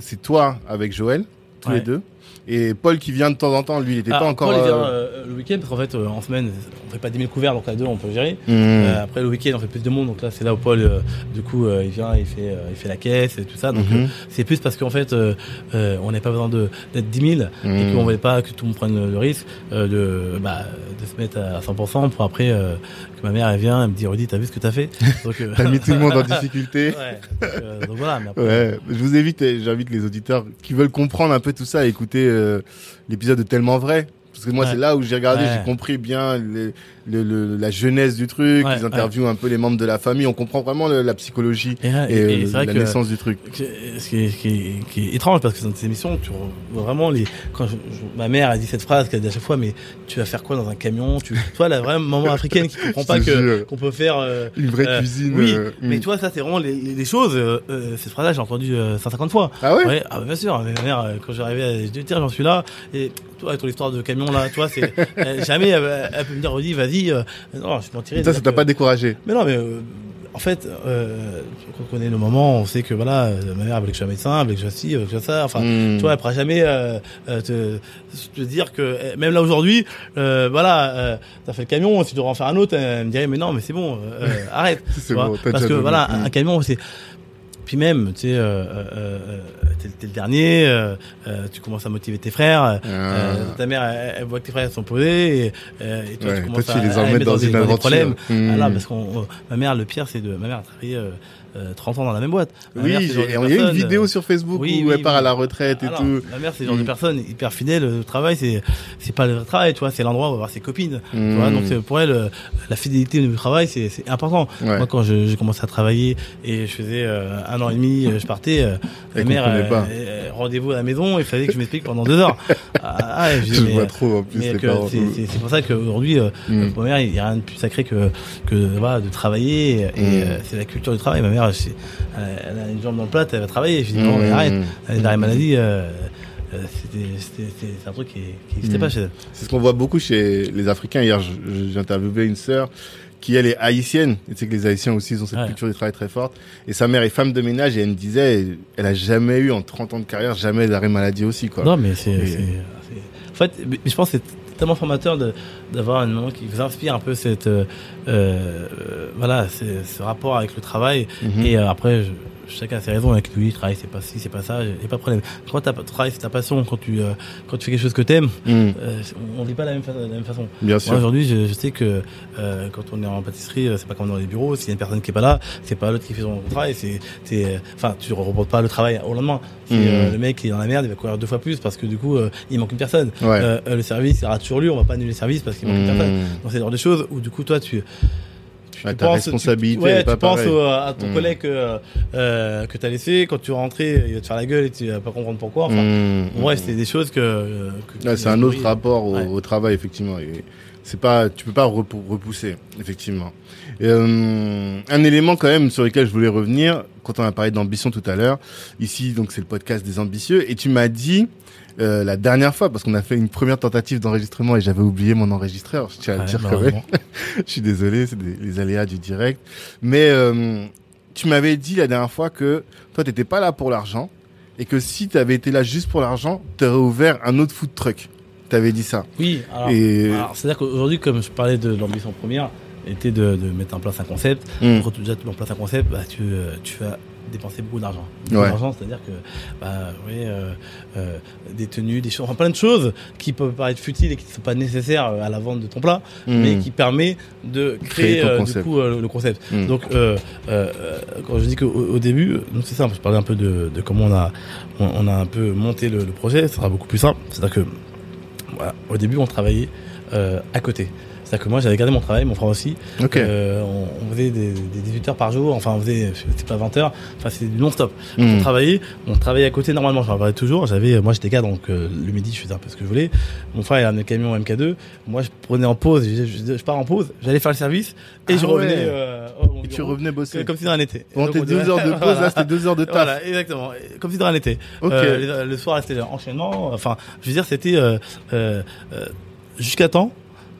c'est toi avec Joël, tous les deux. Et Paul qui vient de temps en temps, lui, il n'était pas encore... Paul vient le week-end, parce qu'en fait, en semaine, on ne fait pas 10 000 couverts, donc à deux, on peut gérer. Mmh. Après, le week-end, on fait plus de monde, donc là, c'est là où Paul, du coup, il vient, il fait la caisse et tout ça. Donc, c'est plus parce qu'en fait, on n'avait pas besoin d'être 10 000, et qu'on ne voulait pas que tout le monde prenne le risque de se mettre à 100% pour après... ma mère, elle vient, elle me dit, Rudy, t'as vu ce que t'as fait? Donc, t'as mis tout le monde en difficulté. Ouais, donc voilà. Mais après... ouais, je vous évite, j'invite les auditeurs qui veulent comprendre un peu tout ça à écouter l'épisode de Tellement Vrai. Parce que moi, c'est là où j'ai regardé, j'ai compris bien la jeunesse du truc. Ils interviewent un peu les membres de la famille. On comprend vraiment la psychologie et la naissance du truc. Ce qui est étrange, parce que dans cette émission, tu vois vraiment ma mère a dit cette phrase qu'elle dit à chaque fois, mais tu vas faire quoi dans un camion? Toi, la vraie maman africaine qui comprend pas qu'on peut faire une vraie cuisine. Oui, mais tu vois, ça, c'est vraiment les choses. Cette phrase-là, j'ai entendu 150 fois. Ah ouais? Ah bah, bien sûr. Ma mère, quand j'arrivais, je dis, tiens, j'en suis là. Et toi, avec ton histoire de camion, là, toi, c'est jamais elle peut me dire, Rudy, vas-y, non, je m'en tirerai. Ça t'a pas découragé? Mais non, mais en fait, quand on connaît le moment, on sait que voilà, ma mère voulait que je sois médecin, voulait que je sois ci, voulait que je sois ça. Enfin, tu vois, elle pourra jamais te dire que même là aujourd'hui, voilà, t'as fait le camion, si tu devrais en faire un autre, elle me dirait, mais non, mais c'est bon, arrête. C'est bon, parce que voilà, un camion, c'est... Puis même, tu sais, t'es le dernier, tu commences à motiver tes frères, ta mère, elle voit que tes frères sont posés, et toi, tu commences à les mettre dans des problèmes. Voilà, parce que ma mère, le pire, c'est ma mère a travaillé 30 ans dans la même boîte. Il y a une vidéo sur Facebook où elle part à la retraite et tout. Ma mère, c'est le genre de personne hyper fidèle au travail, c'est pas le travail, tu vois, c'est l'endroit où on va voir ses copines. Tu vois, donc pour elle, la fidélité du travail, c'est important. Ouais. Moi, quand j'ai commencé à travailler et je faisais un an et demi, je partais, ma mère, rendez-vous à la maison, il fallait que je m'explique pendant 2 heures. Je vois trop en plus. C'est pour ça qu'aujourd'hui, pour ma mère, il n'y a rien de plus sacré que voilà, de travailler, et c'est la culture du travail. Ma mère, elle a une jambe dans le plat, elle va travailler. Je dis non, mais arrête. La dernière maladie, c'est un truc qui n'existait pas chez elle. C'est ce qu'on voit beaucoup chez les Africains. Hier, j'ai interviewé une sœur qui, elle, est haïtienne. Et tu sais que les Haïtiens aussi, ils ont cette culture du travail très forte. Et sa mère est femme de ménage, et elle me disait, elle a jamais eu en 30 ans de carrière, jamais d'arrêt maladie aussi, quoi. Non, mais en fait, je pense que c'est tellement formateur d'avoir une maman qui vous inspire un peu cette voilà, ce rapport avec le travail. Et après, chacun a ses raisons. Avec lui, travail, c'est pas ci, c'est pas ça, y a pas de problème. Quand tu travailles, c'est ta passion. Quand tu fais quelque chose que t'aimes, on ne vit pas la même façon. Bien sûr. Moi, aujourd'hui, je sais que quand on est en pâtisserie, c'est pas comme dans les bureaux. S'il y a une personne qui est pas là, c'est pas l'autre qui fait son travail. Enfin, tu reportes pas le travail au lendemain. C'est le mec qui est dans la merde, il va courir 2 fois plus parce que du coup, il manque une personne. Ouais. Le service, il rate toujours lui. On va pas annuler le service parce qu'il manque une personne. Donc c'est le genre de choses où du coup, toi, ta responsabilité, tu penses à ton collègue que t'as laissé. Quand tu vas rentrer, il va te faire la gueule et tu vas pas comprendre pourquoi. Enfin, bref, c'est des choses que c'est un autre rapport au travail, effectivement. Et c'est pas, tu peux pas repousser, effectivement. Un élément quand même sur lequel je voulais revenir, quand on a parlé d'ambition tout à l'heure, ici, donc c'est le podcast des ambitieux, et tu m'as dit la dernière fois, parce qu'on a fait une première tentative d'enregistrement et j'avais oublié mon enregistreur, je tiens à le dire quand même. Je suis désolé, c'est les aléas du direct. Mais tu m'avais dit la dernière fois que toi, t'étais pas là pour l'argent, et que si t'avais été là juste pour l'argent, t'aurais ouvert un autre food truck. T'avais dit ça. Oui, alors c'est-à-dire qu'aujourd'hui, comme je parlais de l'ambition première, était de mettre en place un concept. Quand tu mets en place un concept, bah, tu vas dépenser beaucoup d'argent. C'est-à-dire que des tenues, des choses, enfin, plein de choses qui peuvent paraître futiles et qui ne sont pas nécessaires à la vente de ton plat, mais qui permet de créer du coup le concept. Donc quand je dis qu'au début, donc c'est simple, je parlais un peu de comment on a un peu monté le projet, ça sera beaucoup plus simple. C'est-à-dire que voilà, au début on travaillait à côté. C'est-à-dire que moi, j'avais gardé mon travail, mon frère aussi. Okay. On faisait des 18 heures par jour. Enfin, on faisait, c'était pas 20 heures. Enfin, c'était du non-stop. On travaillait à côté normalement. J'en parlais toujours. Moi, j'étais cadre, donc le midi, je faisais un peu ce que je voulais. Mon frère, il a amené le camion MK2. Moi, je prenais en pause. Je pars en pause. J'allais faire le service et je revenais. Et tu revenais bosser. Comme si dans un été. Bon, tes 2 heures de pause, là, c'était 2 heures de taf. Voilà, exactement. Comme si dans un été. Okay. Le soir, c'était enchaînement. Enfin, je veux dire, c'était jusqu'à temps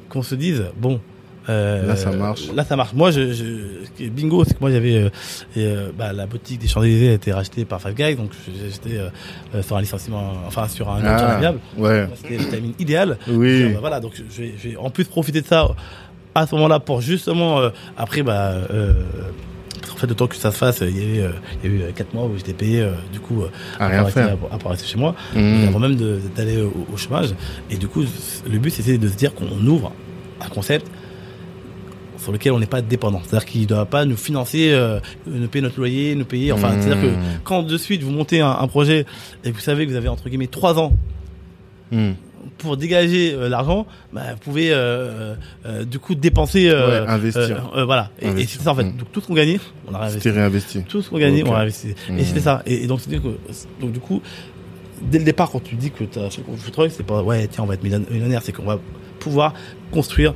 qu'on se dise, bon, Là ça marche. Là ça marche. Moi bingo, c'est que moi j'avais la boutique des Champs-Élysées a été rachetée par Five Guys, donc j'étais sur un licenciement, enfin sur un viable. Ouais. C'était le timing idéal. Oui. Et, voilà, donc j'ai en plus profité de ça à ce moment-là pour justement après en fait, le temps que ça se fasse, il y a eu 4 mois où j'étais payé, du coup, à rester chez moi, avant même d'aller au chômage. Et du coup, le but, c'était de se dire qu'on ouvre un concept sur lequel on n'est pas dépendant. C'est-à-dire qu'il ne doit pas nous financer, nous payer notre loyer, nous payer. Enfin, c'est-à-dire que quand de suite vous montez un projet et que vous savez que vous avez entre guillemets 3 ans pour dégager l'argent, vous pouvez du coup dépenser, investir. Voilà. Investir. Et c'était ça en fait. Donc tout ce qu'on gagnait, on a réinvesti. C'était réinvesti. Tout ce qu'on gagnait, on a réinvesti. Et c'était ça. Et donc c'est-à-dire que du coup, dès le départ, quand tu dis que tu as un truc, c'est pas ouais tiens on va être millionnaire, c'est qu'on va pouvoir construire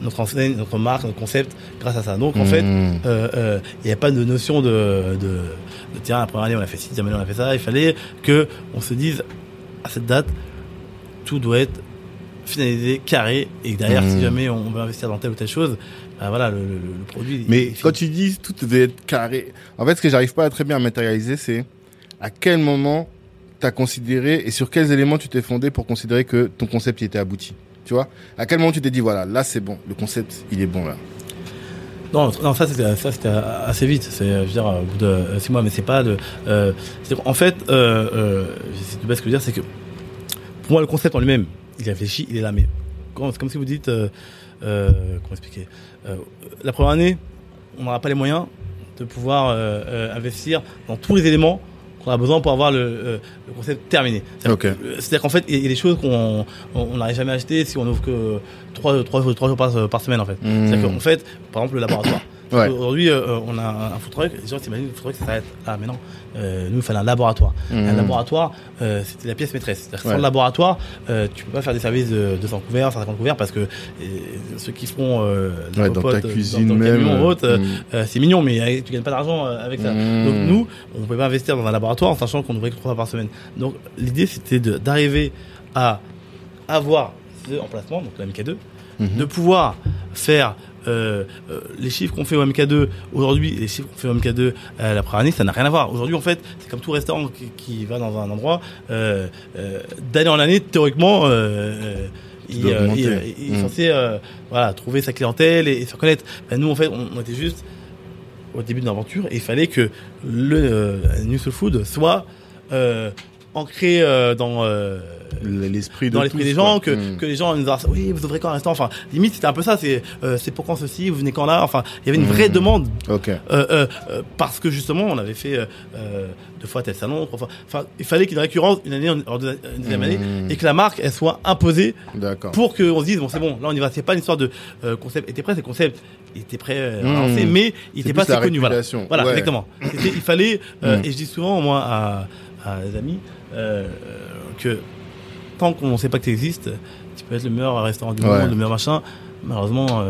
notre enseigne, notre marque, notre concept grâce à ça. Donc en fait, il n'y a pas de notion de tiens la première année on a fait ci, la deuxième année on a fait ça. Il fallait que on se dise à cette date. Tout doit être finalisé, carré, et derrière, si jamais on veut investir dans telle ou telle chose, ben voilà, le produit... Mais quand tu dis tout doit être carré, en fait, ce que j'arrive pas à très bien matérialiser, c'est à quel moment t'as considéré et sur quels éléments tu t'es fondé pour considérer que ton concept y était abouti, tu vois ? À quel moment tu t'es dit, voilà, là, c'est bon, le concept, il est bon, là. Non, ça c'était assez vite. C'est, je veux dire, au bout de 6 mois, mais c'est pas de... en fait, c'est de base ce que je veux dire, c'est que pour moi, le concept en lui-même, il réfléchit, il est là. Mais c'est comme si vous dites, comment expliquer, la première année, on n'aura pas les moyens de pouvoir investir dans tous les éléments qu'on a besoin pour avoir le concept terminé. C'est-à-dire, c'est-à-dire qu'en fait, il y a des choses qu'on n'arrive jamais à acheter si on n'ouvre que 3 jours par semaine. En fait. C'est-à-dire qu'en fait, par exemple, le laboratoire. Ouais. Aujourd'hui, on a un food truck, les gens s'imaginent le food truck, ça s'arrête. Ah, mais non, nous, il fallait un laboratoire. Un laboratoire, c'était la pièce maîtresse. C'est-à-dire que sans le laboratoire, tu peux pas faire des services de 200 couverts, 50 couverts, parce que ceux qui feront dans ta cuisine dans le camion ou autre, c'est mignon, mais tu gagnes pas d'argent avec ça. Donc nous, on pouvait pas investir dans un laboratoire en sachant qu'on ouvrait que 3 fois par semaine. Donc l'idée, c'était d'arriver à avoir ce emplacement, donc la MK2, de pouvoir faire... les chiffres qu'on fait au MK2 aujourd'hui, les chiffres qu'on fait au MK2 la première année, ça n'a rien à voir. Aujourd'hui, en fait, c'est comme tout restaurant qui va dans un endroit, d'année en année, théoriquement, il est censé trouver sa clientèle et se reconnaître. Ben, nous, en fait, on était juste au début de l'aventure et il fallait que le New Soul Food soit ancré dans... l'esprit des gens, que les gens nous disent oui vous ouvrez quand un instant, enfin limite c'était un peu ça, c'est pour quand ceci, vous venez quand là, enfin il y avait une vraie demande parce que justement on avait fait 2 fois tel salon, 3 fois, enfin il fallait qu'il y ait une récurrence une année, une deuxième année et que la marque elle soit imposée. D'accord. Pour qu'on se dise bon c'est bon là on y va, c'est pas une histoire de concept était prêt, c'est concept il était prêt à lancer mais il était pas assez connu, voilà exactement. Il fallait et je dis souvent moi à des amis que tant qu'on ne sait pas que tu existes, tu peux être le meilleur restaurant du monde, le meilleur machin. Malheureusement.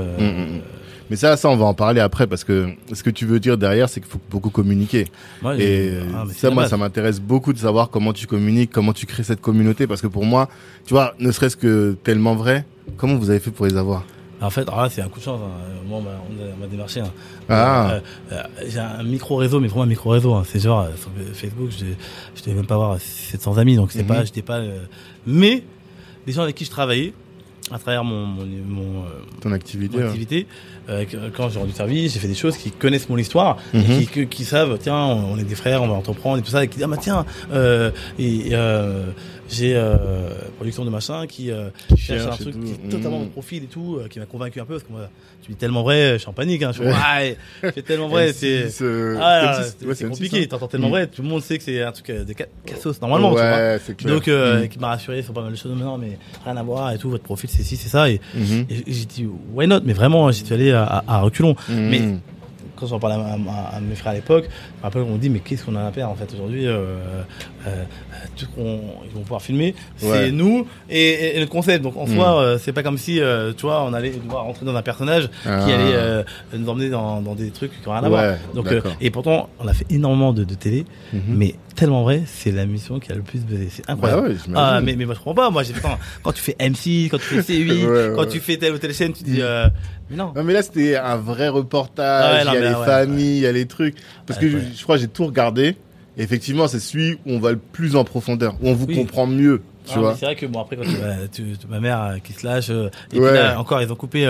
Mais ça, on va en parler après parce que ce que tu veux dire derrière, c'est qu'il faut beaucoup communiquer. Ouais, et ça, moi, ça m'intéresse beaucoup de savoir comment tu communiques, comment tu crées cette communauté. Parce que pour moi, tu vois, ne serait-ce que Tellement Vrai, comment vous avez fait pour les avoir ? En fait, c'est un coup de chance. Hein. Moi, on m'a démarché. Hein. J'ai un micro-réseau, mais vraiment un micro-réseau. Hein. C'est genre, sur Facebook, je devais même pas avoir 700 amis. Donc, c'est pas, j'étais pas... Mais, des gens avec qui je travaillais, à travers ton activité, mon activité quand j'ai rendu service, j'ai fait des choses qui connaissent mon histoire, et qui savent, tiens, on est des frères, on va entreprendre et tout ça, et qui disent, ah bah tiens, j'ai production de machin qui cherche un truc qui est totalement mon profil et tout, qui m'a convaincu un peu, parce que moi, tu dis Tellement Vrai, je suis en panique, hein, je fais Tellement Vrai, c'est compliqué, t'entends Tellement Vrai, tout le monde sait que c'est un truc de cassos normalement, tu vois. Donc, qui m'a rassuré sur pas mal de choses, mais non, mais rien à voir et tout, votre profil, c'est ci, c'est ça, et j'ai dit, why not, mais vraiment, j'y suis allé à reculons, mais... Quand j'en parlais à mes frères à l'époque, après on me dit mais qu'est-ce qu'on a à perdre en fait aujourd'hui, tout qu'on ils vont pouvoir filmer, c'est nous et le concept. Donc en soi, c'est pas comme si tu vois on allait devoir rentrer dans un personnage qui allait nous emmener dans des trucs qui n'ont rien à voir. Donc et pourtant on a fait énormément de télé, mais Tellement Vrai, c'est la mission qui a le plus buzzé. C'est incroyable. Mais moi je comprends pas. Moi j'ai quand tu fais M6, quand tu fais C8, quand tu fais telle ou telle chaîne, tu dis Mais non. Non, mais là, c'était un vrai reportage. Il y a les familles, il y a les trucs. Parce que je crois que j'ai tout regardé. Et effectivement, c'est celui où on va le plus en profondeur, où on vous comprend mieux. Tu vois. C'est vrai que bon, après, quand ma mère qui se lâche, et puis là, encore, ils ont coupé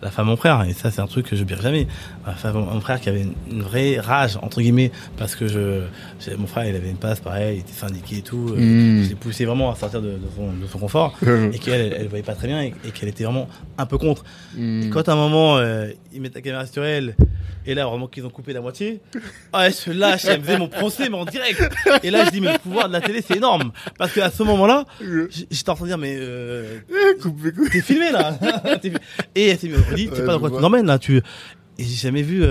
la femme, mon frère, et ça, c'est un truc que je n'oublierai jamais. La femme, mon frère qui avait une vraie rage, entre guillemets, parce que mon frère, il avait une passe, pareil, il était syndiqué et tout. Je l'ai poussé vraiment à sortir de son confort, et qu'elle, elle ne voyait pas très bien, et qu'elle était vraiment un peu contre. Et quand à un moment, ils mettent la caméra sur elle, et là, vraiment qu'ils ont coupé la moitié, elle se lâche, elle me faisait mon procès, mais en direct. Et là, je dis, mais le pouvoir de la télé, c'est énorme. Parce qu'à ce moment-là, j'étais en train de dire, mais t'es filmé là. Et elle s'est dit, tu sais pas dans quoi tu t'emmènes là. Et j'ai jamais vu,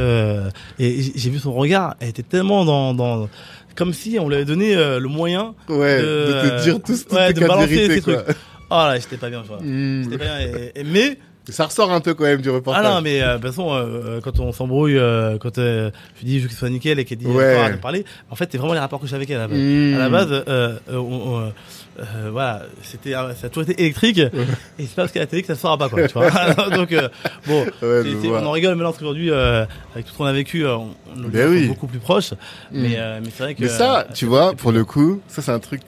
et j'ai vu son regard, elle était tellement dans comme si on lui avait donné le moyen de te dire de balancer vérité, ces trucs. Oh là, j'étais pas bien, tu vois. J'étais pas bien, mais ça ressort un peu quand même du reportage. Ah non, mais de toute façon, quand on s'embrouille, quand je dis je veux que ce soit nickel et qu'elle dit on va parler, en fait, c'est vraiment les rapports que j'ai avec elle. À la base, voilà, ça a toujours été électrique, et c'est pas parce qu'à la télé que ça se sort pas, quoi, tu vois. Donc, bon, on en rigole, mais là, aujourd'hui, avec tout ce qu'on a vécu, on est beaucoup plus proche. Mais c'est vrai que. Mais ça, tu vois, pour le coup, ça, c'est un truc.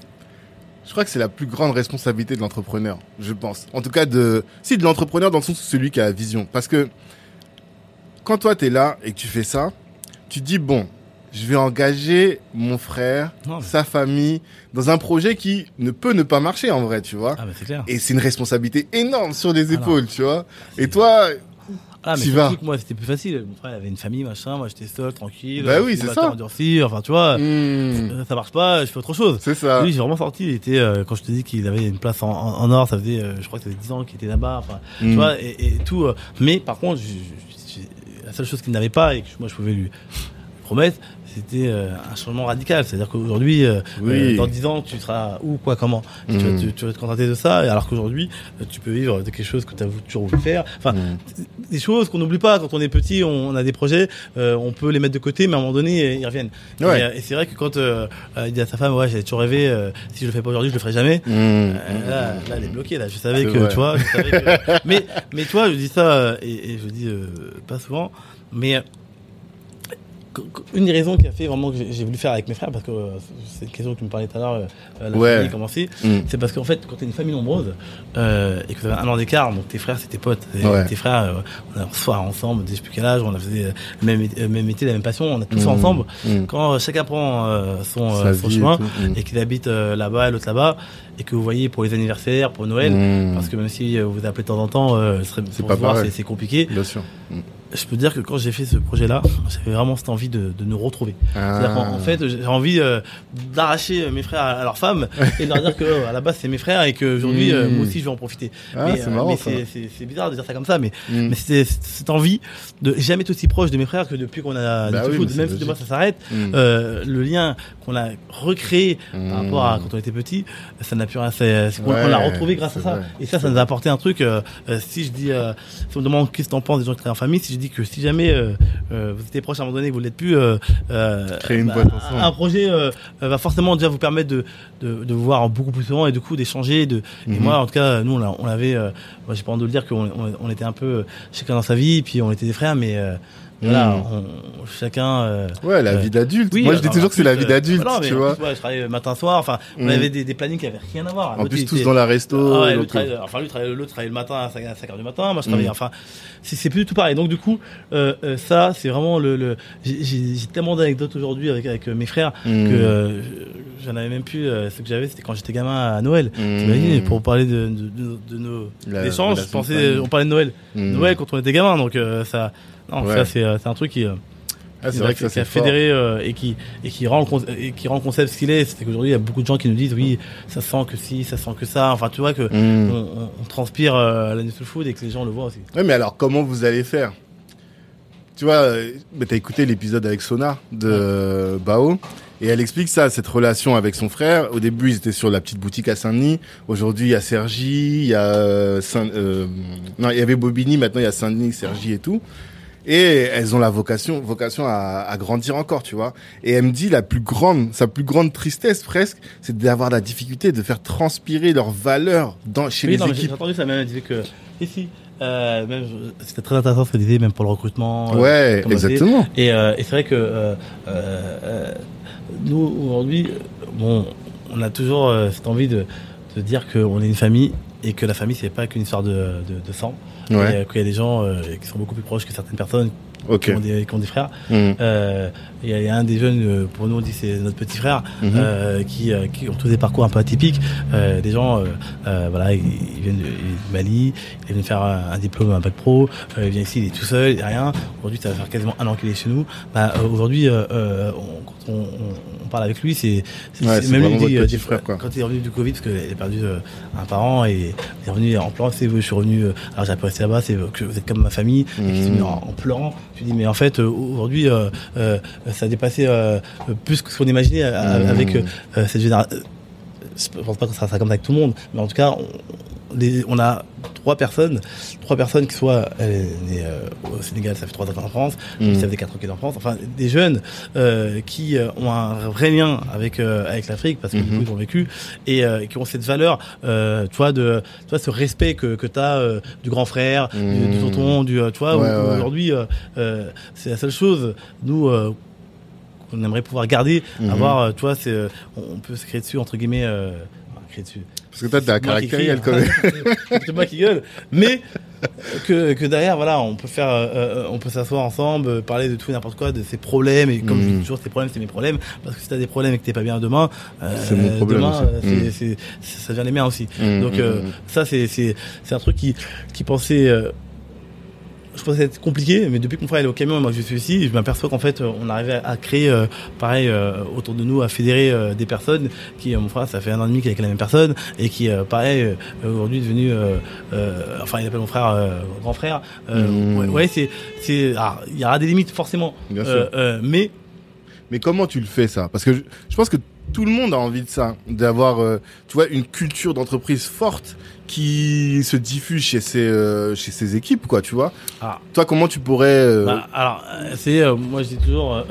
Je crois que c'est la plus grande responsabilité de l'entrepreneur, je pense. En tout cas, de l'entrepreneur dans le sens de celui qui a la vision. Parce que quand toi, t'es là et que tu fais ça, tu te dis, bon, je vais engager mon frère, sa famille, dans un projet qui ne peut pas marcher en vrai, tu vois. Ah, bah, c'est clair. Et c'est une responsabilité énorme sur les épaules, tu vois. Et toi... Ah, mais surtout que moi, c'était plus facile. Mon frère, il avait une famille, machin. Moi, j'étais seul, tranquille. Bah oui, c'est ça. Endurci, enfin, tu vois, ça marche pas, je fais autre chose. C'est ça. Lui, j'ai vraiment sorti. Il était, quand je te dis qu'il avait une place en or, ça faisait, je crois que ça faisait 10 ans qu'il était là-bas. Enfin, tu vois, et tout. Mais par contre, la seule chose qu'il n'avait pas et que moi, je pouvais lui promettre, c'était un changement radical. C'est-à-dire qu'aujourd'hui, dans 10 ans, tu seras où, quoi, comment. Tu vas te contenter de ça, alors qu'aujourd'hui, tu peux vivre de quelque chose que tu as toujours voulu faire. Enfin, des choses qu'on n'oublie pas. Quand on est petit, on a des projets, on peut les mettre de côté, mais à un moment donné, ils reviennent. Ouais. Et c'est vrai que quand il dit à sa femme, j'ai toujours rêvé, si je le fais pas aujourd'hui, je le ferai jamais. Là, elle est bloquée. Là. Je savais que, tu vois, mais tu vois, je dis ça, et je dis pas souvent, mais... Une des raisons qui a fait vraiment que j'ai voulu faire avec mes frères, parce que c'est une question que tu me parlais tout à l'heure, famille commencée, c'est parce qu'en fait, quand t'es une famille nombreuse et que t'avais un an d'écart, donc tes frères c'est tes potes, tes frères, on soir ensemble, je sais plus quel âge, on a faisait le même métier, la même passion, on a tout ça ensemble. Quand chacun prend son chemin et qu'il habite là-bas et l'autre là-bas, et que vous voyez pour les anniversaires, pour Noël, parce que même si vous appelez de temps en temps, c'est pas voir, c'est compliqué. Bien sûr. Je peux te dire que quand j'ai fait ce projet-là, j'avais vraiment cette envie de nous retrouver. C'est-à-dire qu'en fait, j'ai envie d'arracher mes frères à leurs femmes et de leur dire que à la base c'est mes frères et qu'aujourd'hui moi aussi je vais en profiter. C'est marrant, mais c'est bizarre de dire ça comme ça, mais c'était cette envie de jamais être aussi proche de mes frères que depuis qu'on a du foot. Même si demain ça s'arrête, le lien qu'on a recréé par rapport à quand on était petit, ça n'a plus rien. On l'a retrouvé grâce à ça. Vrai. Et ça nous a apporté un truc. Si je dis, si on me demande qu'est-ce que t'en penses des gens qui travaillent en famille, si je dis que si jamais vous étiez proche à un moment donné, vous l'êtes plus, créer une boîte ensemble. Un projet va forcément déjà vous permettre de vous voir beaucoup plus souvent et du coup d'échanger. Et moi, en tout cas, nous on l'avait. Moi, j'ai pas honte de le dire qu'on était un peu chacun dans sa vie, puis on était des frères, mais voilà, chacun. La vie d'adulte. Oui, moi, je dis toujours que c'est la vie d'adulte, voilà, tu vois. Je travaillais matin, soir. Enfin, on avait des plannings qui avaient rien à voir. En plus, tous dans la resto. L'autre travaillait le matin à 5h du matin. Moi, je travaillais. Enfin, c'est plus du tout pareil. Donc, du coup, ça, c'est vraiment le. J'ai tellement d'anecdotes aujourd'hui avec mes frères que j'en avais même plus. Ce que j'avais, c'était quand j'étais gamin à Noël. T'imagines, pour parler de nos échanges, on parlait de Noël. Noël quand on était gamin, donc ça. Non, ça c'est un truc qui c'est vrai que ça, qui a fédéré et qui rend le concept ce qu'il est. C'est qu'aujourd'hui il y a beaucoup de gens qui nous disent oui, ça sent que si, ça sent que ça. Enfin tu vois que on transpire la New Soul Food et que les gens le voient aussi. Oui, mais alors comment vous allez faire? Tu vois, t'as écouté l'épisode avec Sona de Bao. Et elle explique ça, cette relation avec son frère. Au début, ils étaient sur la petite boutique à Saint-Denis. Aujourd'hui, il y a Sergi, il y a non, il y avait Bobigny, maintenant il y a Saint-Denis, Sergi et tout. Et elles ont la vocation à grandir encore, tu vois. Et elle me dit sa plus grande tristesse presque, c'est d'avoir la difficulté de faire transpirer leurs valeurs chez les équipes. J'ai entendu ça, même elle disait que, Même, c'était très intéressant ce que tu disais, même pour le recrutement. Ouais, exactement. Et c'est vrai que nous, aujourd'hui, bon, on a toujours cette envie de dire qu'on est une famille et que la famille, c'est pas qu'une histoire de sang. Ouais. Et, qu'il y a des gens qui sont beaucoup plus proches que certaines personnes. Okay. Qui ont des frères. Il y a un des jeunes, pour nous on dit c'est notre petit frère, qui ont tous des parcours un peu atypiques. Des gens, voilà, ils viennent du Mali, ils viennent faire un diplôme, un bac pro, ils viennent ici, il est tout seul, il y a rien. Aujourd'hui, ça va faire quasiment un an qu'il est chez nous. Bah, aujourd'hui, quand on parle avec lui, c'est même lui dit, petit frère, quoi. Quand il est revenu du Covid, parce qu'il a perdu un parent, et il est revenu en pleurant, je suis revenu, alors j'ai apprécié là-bas, c'est que vous êtes comme ma famille, et qu'il s'est mis en pleurant. Je dis mais en fait aujourd'hui ça a dépassé plus que ce qu'on imaginait avec cette génération. Je pense pas que ça sera comme ça avec tout le monde, mais en tout cas on a trois personnes qui soient nées au Sénégal, ça fait 3 ans qu'elle est en France, ça fait 4 ans qu'elle est en France, enfin des jeunes qui ont un vrai lien avec l'Afrique parce que du coup ils ont vécu et qui ont cette valeur, tu vois ce respect que t'as du grand frère, du tonton, tu vois, ouais. Aujourd'hui c'est la seule chose nous qu'on aimerait pouvoir garder, avoir, tu vois, on peut se créer dessus entre guillemets, créer dessus. Parce que toi, t'as un caractère quand même. C'est moi qui gueule. Mais que derrière, voilà, on peut faire, on peut s'asseoir ensemble, parler de tout et n'importe quoi, de ses problèmes. Et comme je dis toujours, ses problèmes, c'est mes problèmes. Parce que si t'as des problèmes et que t'es pas bien demain, c'est mon problème demain, c'est, ça devient les miens aussi. Donc ça, c'est un truc qui pensait. Je pensais être compliqué, mais depuis que mon frère est au camion et moi je suis ici, je m'aperçois qu'en fait on arrive à créer pareil autour de nous, à fédérer des personnes qui, mon frère ça fait 1 an et demi qu'il est avec la même personne et qui pareil aujourd'hui est devenu enfin il appelle mon frère grand frère, ouais c'est alors, il y aura des limites forcément, bien sûr. Mais comment tu le fais ça, parce que je pense que tout le monde a envie de ça, d'avoir tu vois une culture d'entreprise forte qui se diffuse chez ses équipes, quoi, tu vois. Ah. Toi, comment tu pourrais alors c'est moi je dis toujours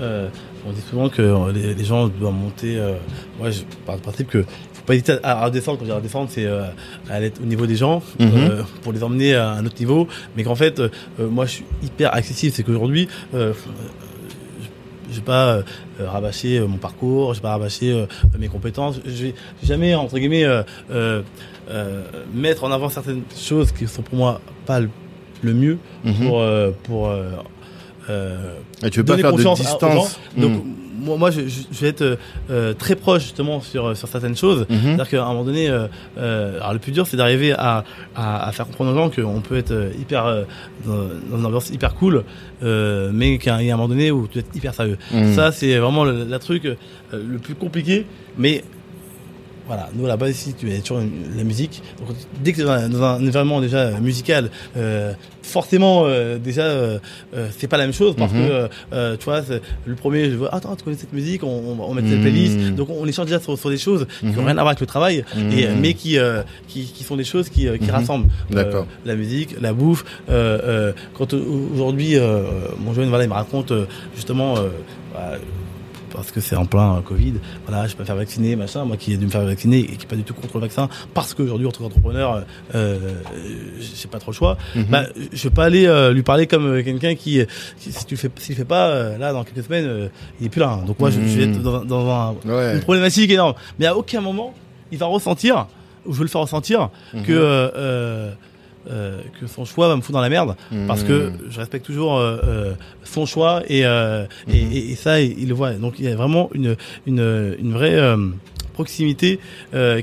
on dit souvent que les gens doivent monter, moi je parle du principe que faut pas hésiter à redescendre, quand je dis redescendre c'est à être au niveau des gens, pour les emmener à un autre niveau, mais qu'en fait moi je suis hyper accessible, c'est qu'aujourd'hui j'ai pas rabâché mon parcours, j'ai pas rabâché mes compétences, je vais jamais entre guillemets mettre en avant certaines choses qui sont pour moi pas le mieux pour tu veux pas faire de distance. Donc moi je vais être très proche justement sur certaines choses, c'est-à-dire qu'à un moment donné alors le plus dur c'est d'arriver à faire comprendre aux gens qu'on peut être hyper dans une ambiance hyper cool, mais qu'il y a un moment donné où tu dois être hyper sérieux. Ça c'est vraiment le truc le plus compliqué, mais voilà, nous à la base ici, tu as toujours la musique. Donc, dès que tu es dans un environnement déjà musical, forcément déjà c'est pas la même chose parce que tu vois le premier je vois attends tu connais cette musique, on met cette playlist, donc on échange déjà sur des choses qui ont rien à voir avec le travail, et mais qui sont des choses qui rassemblent. D'accord. La musique, la bouffe, quand aujourd'hui mon jeune voilà il me raconte justement parce que c'est en plein Covid, voilà, je peux me faire vacciner, machin, moi qui ai dû me faire vacciner et qui n'est pas du tout contre le vaccin, parce qu'aujourd'hui, en tant qu'entrepreneur, j'ai pas trop le choix, bah, je vais pas aller lui parler comme quelqu'un qui s'il fait pas, là, dans quelques semaines, il est plus là. Hein. Donc moi, je vais être dans une problématique énorme. Mais à aucun moment, il va ressentir, ou je vais le faire ressentir, que son choix va me foutre dans la merde, parce que je respecte toujours son choix et ça il le voit. Donc il y a vraiment une vraie proximité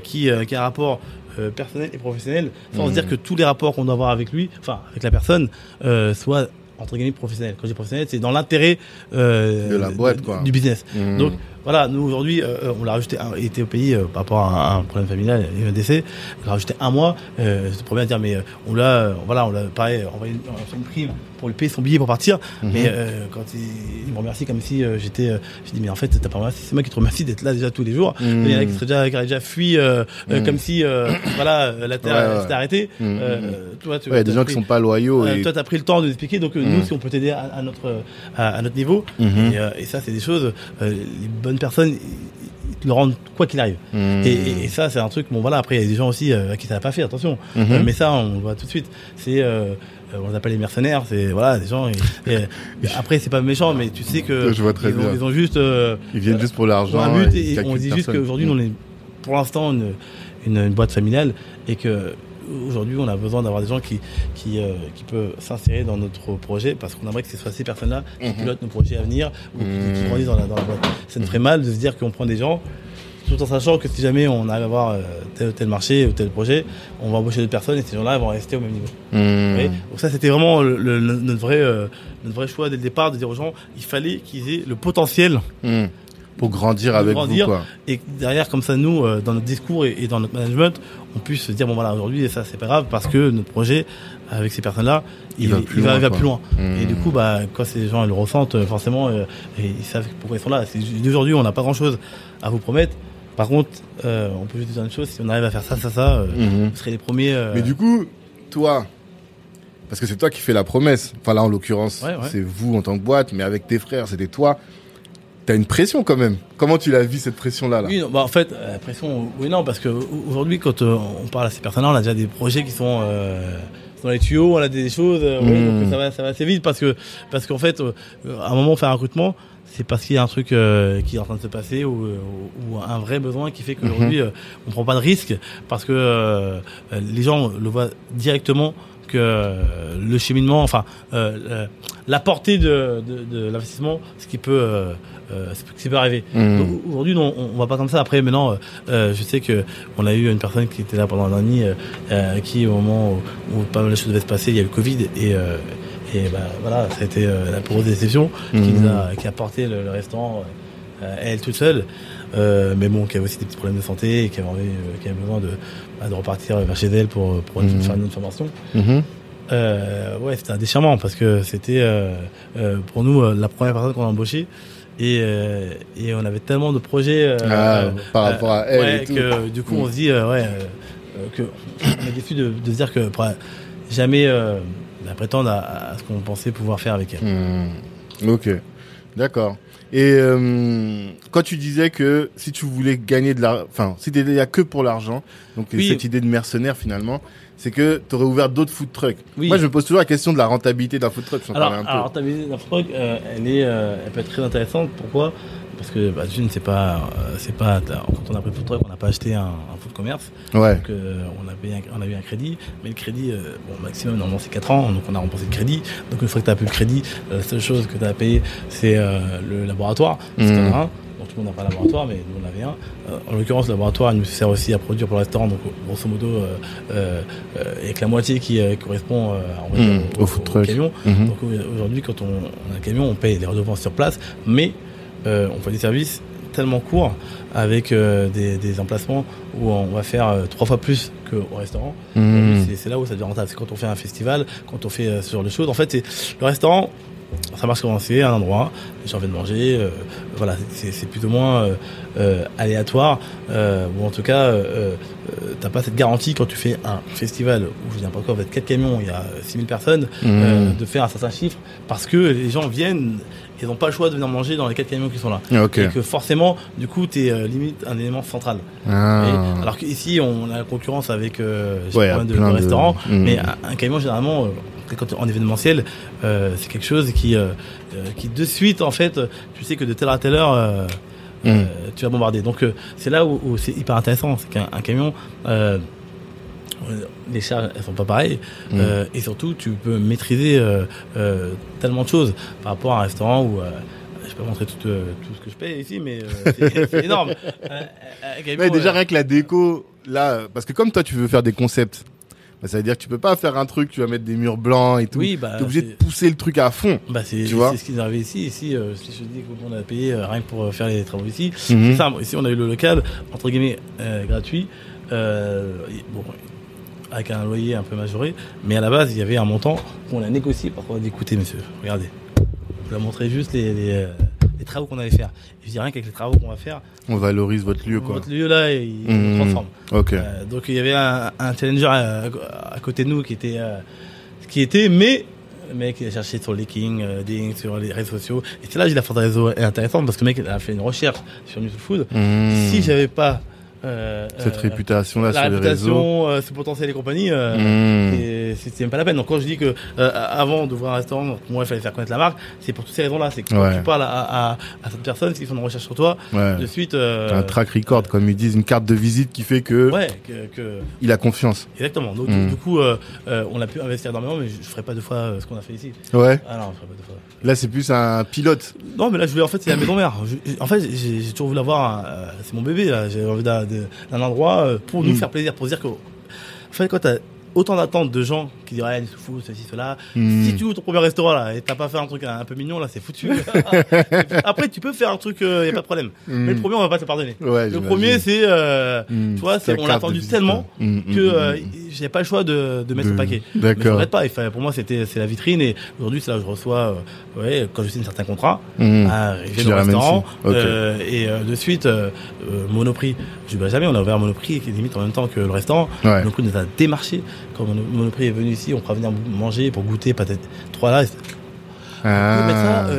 qui a un rapport personnel et professionnel, sans se dire que tous les rapports qu'on doit avoir avec lui, enfin avec la personne, soient entre guillemets professionnels. Quand je dis professionnel, c'est dans l'intérêt de la boîte, quoi. Du business. Donc voilà, nous aujourd'hui, on l'a rajouté, il était au pays par rapport à un problème familial, il y a eu un décès, on l'a rajouté 1 mois, c'est le premier à dire, mais on l'a pareil, envoyé une prime pour lui payer son billet pour partir, mais quand il me remercie comme si j'ai dit, mais en fait, t'as pas remercié, c'est moi qui te remercie d'être là déjà tous les jours, il y en a qui seraient déjà fui, comme si, voilà, la terre s'était arrêtée, toi, il y a des gens qui sont pas loyaux. Toi, t'as pris le temps de nous expliquer, donc nous, si on peut t'aider à notre niveau, et ça, c'est des choses, les bonnes personnes, ils te le rendre quoi qu'il arrive. Et ça, c'est un truc, bon voilà, après il y a des gens aussi à qui ça n'a pas fait, attention, mais ça on le voit tout de suite, c'est... on les appelle les mercenaires, c'est voilà des gens. Et après c'est pas méchant, mais tu sais que je vois très bien. Ils ont juste, ils viennent juste pour l'argent. Un but et on dit juste qu'aujourd'hui on est pour l'instant une boîte familiale et que aujourd'hui on a besoin d'avoir des gens qui peuvent s'insérer dans notre projet parce qu'on aimerait que ce soit ces personnes-là qui pilotent nos projets à venir ou qui grandissent dans la boîte. Ça nous ferait mal de se dire qu'on prend des gens. Tout en sachant que si jamais on arrive à avoir tel ou tel marché ou tel projet, on va embaucher d'autres personnes et ces gens-là vont rester au même niveau. Donc ça, c'était vraiment notre vrai choix dès le départ, de dire aux gens, il fallait qu'ils aient le potentiel pour grandir avec vous. Quoi. Et derrière, comme ça, nous, dans notre discours et dans notre management, on puisse se dire, bon voilà, aujourd'hui, ça, c'est pas grave parce que notre projet, avec ces personnes-là, il va plus loin. Et du coup, bah, quand ces gens ils le ressentent, forcément, et ils savent pourquoi ils sont là. Aujourd'hui, on n'a pas grand-chose à vous promettre. Par contre, on peut juste dire une chose, si on arrive à faire ça, vous serez les premiers... Mais du coup, toi, parce que c'est toi qui fais la promesse, enfin là en l'occurrence, c'est vous en tant que boîte, mais avec tes frères, c'était toi, t'as une pression quand même. Comment tu la vis cette pression-là ? Oui, non, bah, en fait, la pression, oui non, parce qu'aujourd'hui, quand on parle à ces personnes-là, on a déjà des projets qui sont... dans les tuyaux, on a des choses, donc ça va assez vite parce qu'en fait, à un moment, faire un recrutement, c'est parce qu'il y a un truc qui est en train de se passer ou un vrai besoin qui fait qu'aujourd'hui, on prend pas de risque parce que les gens le voient directement que le cheminement, enfin, la portée de l'investissement, ce qui peut arriver. Donc, aujourd'hui, non, on va pas comme ça. Après, maintenant, je sais que on a eu une personne qui était là pendant un an et demi, qui au moment où pas mal de choses devaient se passer, il y a eu le Covid et bah, voilà, ça a été la grosse déception qui a porté le restaurant elle toute seule. Mais bon, qui avait aussi des petits problèmes de santé et qui avait besoin de repartir vers chez elle pour faire une autre formation. C'était un déchirement parce que c'était pour nous la première personne qu'on a embauchée. Et on avait tellement de projets par rapport à elle et tout. Que du coup on se dit que on est déçu de se dire que jamais prétendre à ce qu'on pensait pouvoir faire avec elle. Ok, d'accord. Et quand tu disais que si tu voulais gagner de l'argent, enfin si t'étais là que pour l'argent, donc cette idée de mercenaire finalement, c'est que t'aurais ouvert d'autres food trucks. Oui. Moi, je me pose toujours la question de la rentabilité d'un food truck. La rentabilité d'un food truck, elle peut être très intéressante. Pourquoi ? Parce que c'est pas quand on a pris le food truck, on n'a pas acheté un food commerce. Donc on a eu un crédit, mais le crédit maximum normalement c'est 4 ans, donc on a remboursé le crédit. Donc une fois que tu as plus le crédit, la seule chose que tu as à payer c'est le laboratoire, c'est un. Donc tout le monde n'a pas un laboratoire, mais nous on avait un. En l'occurrence, le laboratoire nous sert aussi à produire pour le restaurant, donc grosso modo avec la moitié qui correspond au camion. Donc aujourd'hui quand on a un camion, on paye les redevances sur place, mais on fait des services tellement courts avec des emplacements où on va faire 3 fois plus qu'au restaurant. C'est là où ça devient rentable. C'est quand on fait un festival, quand on fait ce genre de choses. En fait, le restaurant, ça marche comment c'est, un endroit, les gens viennent manger. C'est plus ou moins aléatoire. Ou en tout cas, t'as pas cette garantie quand tu fais un festival où je viens pas encore, vous êtes 4 camions, il y a 6000 personnes, de faire un certain chiffre parce que les gens viennent. Ils n'ont pas le choix de venir manger dans les 4 camions qui sont là. Et que forcément, du coup, tu es limite un élément central. Alors qu'ici, on a la concurrence avec plein de restaurants, mais un camion, généralement, quand en événementiel, c'est quelque chose qui de suite, en fait, tu sais que de telle à telle heure, tu vas bombarder. Donc, c'est là où c'est hyper intéressant. C'est qu'un camion... les charges elles sont pas pareilles et surtout tu peux maîtriser tellement de choses par rapport à un restaurant où je peux montrer tout ce que je paye ici mais c'est énorme mais déjà rien que la déco là, parce que comme toi tu veux faire des concepts, ça veut dire que tu peux pas faire un truc, tu vas mettre des murs blancs et tout. T'es obligé de pousser le truc à fond. C'est ce qui est arrivé ici. Ici, si je dis qu'on a payé rien que pour faire les travaux ici, c'est simple. Ici, on a eu le local entre guillemets gratuit, avec un loyer un peu majoré. Mais à la base, il y avait un montant qu'on a négocié. Par contre, on a dit, écoutez, monsieur, regardez, je vais vous montrer juste les travaux qu'on allait faire. Je dis rien qu'avec les travaux qu'on va faire, on valorise votre lieu, quoi. Votre lieu là, il transforme. Donc il y avait un challenger à côté de nous qui était, mais Le mec, il a cherché sur Leaking, sur les réseaux sociaux. Et c'est là que la force réseau est intéressante parce que le mec a fait une recherche sur New Soul Food. Mmh. Si j'avais pas cette réputation-là sur les réseaux, ce potentiel et compagnie, c'est même pas la peine. Donc quand je dis que avant d'ouvrir un restaurant, moi il fallait faire connaître la marque, c'est pour toutes ces raisons-là. C'est que quand tu parles à cette personne, s'ils font une recherche sur toi, de suite un track record, comme ils disent, une carte de visite qui fait que il a confiance. Exactement. Donc du coup, on a pu investir énormément, mais je ferai pas deux fois ce qu'on a fait ici. Ouais. Ah non, je ferai pas deux fois. Là, c'est plus un pilote. Non, mais là, je voulais, en fait, c'est la maison mère. En fait, j'ai toujours voulu avoir, c'est mon bébé, là. J'ai envie d'un endroit pour nous faire plaisir, pour dire que, en fait, quand t'as autant d'attentes de gens qui diraient, ah, c'est fou, ceci, cela, si tu ouvres ton premier restaurant, là, et t'as pas fait un truc un peu mignon, là, c'est foutu. Après, tu peux faire un truc, y a pas de problème. Mais le premier, on va pas te pardonner. Ouais, le premier, c'est, tu vois, c'est, on l'a attendu tellement que, j'avais pas le choix de mettre le paquet. D'accord. Mais je regrette pas. Pour moi, c'est la vitrine, et aujourd'hui, c'est là où je reçois, quand je signe certains contrats, à arriver dans le restaurant, de suite, Monoprix. Je vais jamais, on a ouvert Monoprix, qui est limite en même temps que le restaurant. Ouais. Monoprix nous a démarché. Quand Monoprix est venu ici, on pourra venir manger pour goûter, peut-être 3 là.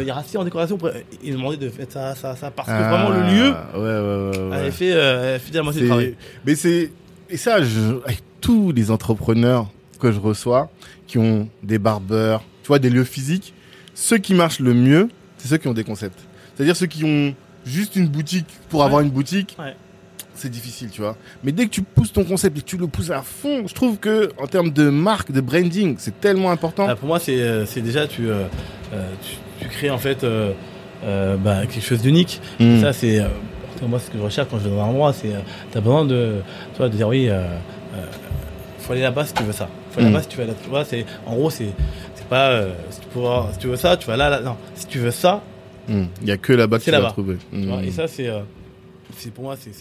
Il y aura 6 en décoration. Ils nous demandaient de faire ça. Parce que vraiment, le lieu avait fait fidèlement du travail. Mais c'est. Et ça, avec tous les entrepreneurs que je reçois, qui ont des barbeurs, tu vois, des lieux physiques, ceux qui marchent le mieux, c'est ceux qui ont des concepts. C'est-à-dire ceux qui ont juste une boutique pour avoir une boutique. Ouais. C'est difficile, tu vois. Mais dès que tu pousses ton concept et que tu le pousses à fond, je trouve que en termes de marque, de branding, c'est tellement important. Pour moi, c'est déjà tu crées en fait quelque chose d'unique. Et ça, c'est moi ce que je recherche quand je vais dans un endroit, c'est t'as besoin de dire oui, faut aller là-bas si tu veux ça. Faut aller là-bas si tu veux là. Tu vois, c'est en gros, c'est pas si tu veux ça, tu vas là. Non, si tu veux ça, il y a que là-bas que tu vas trouver. Tu vois, et ça, c'est pour moi, c'est.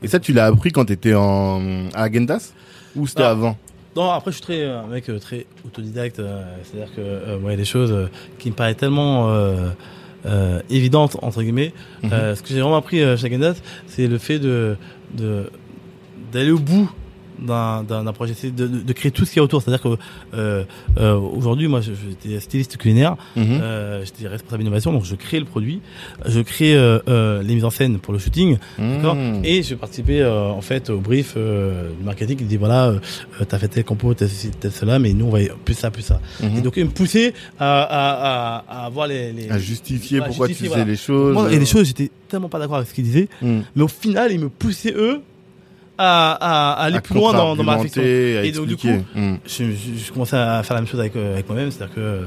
Et ça, tu l'as appris quand t'étais à Häagen-Dazs ou c'était avant? Non, après, je suis un mec très autodidacte. C'est-à-dire que moi, il y a des choses qui me paraissent tellement évidentes entre guillemets. Ce que j'ai vraiment appris chez Häagen-Dazs, c'est le fait d'aller au bout d'un projet, c'est de créer tout ce qu'il y a autour. C'est-à-dire que aujourd'hui, moi, j'étais styliste culinaire, j'étais responsable d'innovation, donc je crée le produit, je crée les mises en scène pour le shooting, d'accord, et je participais en fait au brief du marketing qui dit voilà, t'as fait tel compo, tel ceci, tel cela, mais nous on va plus ça. Et donc il me poussait à avoir les à justifier pourquoi tu faisais les choses. Moi, et les choses, j'étais tellement pas d'accord avec ce qu'ils disaient, mais au final, ils me poussaient eux à aller plus loin dans ma réflexion. Et donc du coup, je commençais à faire la même chose avec moi-même, c'est-à-dire que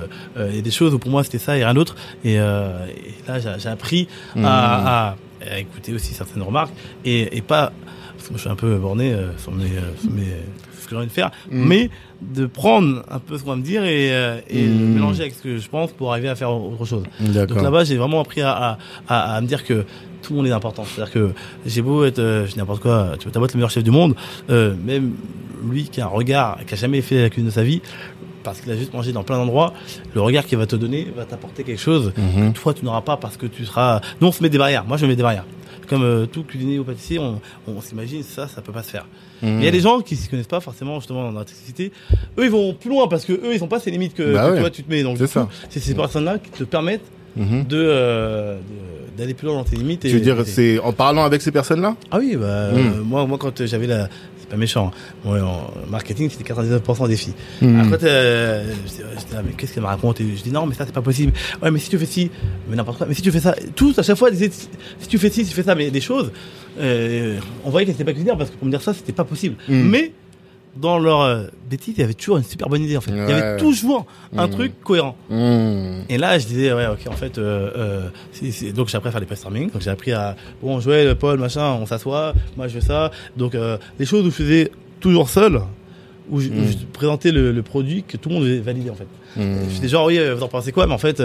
il y a des choses où pour moi c'était ça et rien d'autre, et là j'ai appris à écouter aussi certaines remarques et pas parce que moi je suis un peu borné sur mes ce que j'ai envie de faire, mais de prendre un peu ce qu'on va me dire et mélanger avec ce que je pense pour arriver à faire autre chose. D'accord. Donc là-bas j'ai vraiment appris à me dire que tout le monde est important. C'est-à-dire que j'ai beau être n'importe quoi, tu peux t'abattre le meilleur chef du monde, même lui qui a un regard, qui a jamais fait la cuisine de sa vie, parce qu'il a juste mangé dans plein d'endroits, le regard qu'il va te donner va t'apporter quelque chose que toi tu n'auras pas parce que tu seras... Nous on se met des barrières, moi je me mets des barrières. Comme tout cuisinier ou pâtissier, on s'imagine ça peut pas se faire. Mais il y a des gens qui s'y connaissent pas forcément justement dans l'artisticité. Eux ils vont plus loin parce que eux ils sont pas ces limites que toi tu te mets. Donc c'est ces personnes-là qui te permettent d'aller plus loin dans tes limites. Tu veux dire, c'est en parlant avec ces personnes-là? Ah oui, moi quand j'avais la... C'est pas méchant. Ouais, en marketing, c'était 99% des filles. Après, j'étais là, mais qu'est-ce qu'elle me raconte? Et je dis, non, mais ça, c'est pas possible. Ouais, mais si tu fais ci, mais n'importe quoi, mais si tu fais ça, tous, à chaque fois, disaient, si tu fais ci, si tu fais ça, mais des choses, on voyait qu'elles n'étaient pas cuisinières parce que pour me dire ça, c'était pas possible. Mais, dans leur bêtise, il y avait toujours une super bonne idée en fait. Il y avait toujours un truc cohérent. Et là, je disais en fait, donc j'ai appris à faire des brainstorming. Donc j'ai appris à Joël, Paul, machin, on s'assoit. Moi, je fais ça. Donc les choses où je faisais toujours seul, où je présentais le produit que tout le monde devait valider en fait. J'étais genre oui, vous en pensez quoi? Mais en fait.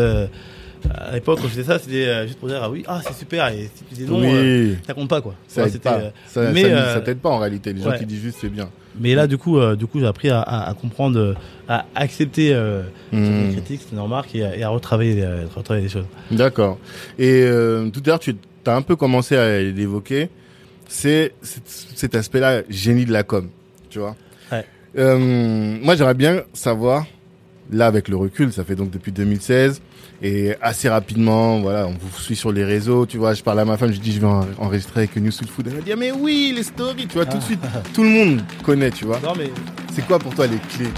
À l'époque, quand je faisais ça, c'était juste pour dire c'est super, et si tu dis non, ça compte pas quoi. Ça t'aide pas. Ça t'aide pas en réalité. Les gens qui disent juste c'est bien. Mais là, du coup, j'ai appris à comprendre, à accepter les critiques, les remarques et à retravailler les choses. D'accord. Et tout à l'heure, tu as un peu commencé à l'évoquer. C'est cet aspect-là, génie de la com. Tu vois. Ouais. Moi, j'aimerais bien savoir Là, avec le recul, ça fait donc depuis 2016. Et assez rapidement, voilà, on vous suit sur les réseaux. Tu vois, je parle à ma femme, je dis, je vais enregistrer avec New Soul Food. Elle m'a dit, ah, mais oui, les stories, tu vois, tout de suite, tout le monde connaît, tu vois. Non, mais... C'est quoi pour toi les clés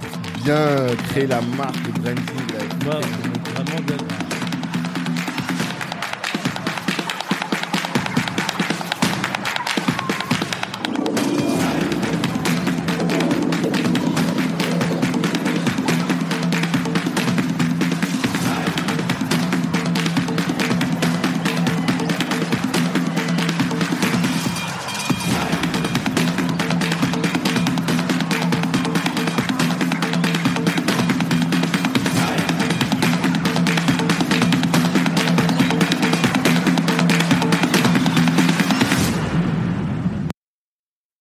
pour bien créer la marque, le branding, la... Wow, vraiment bien.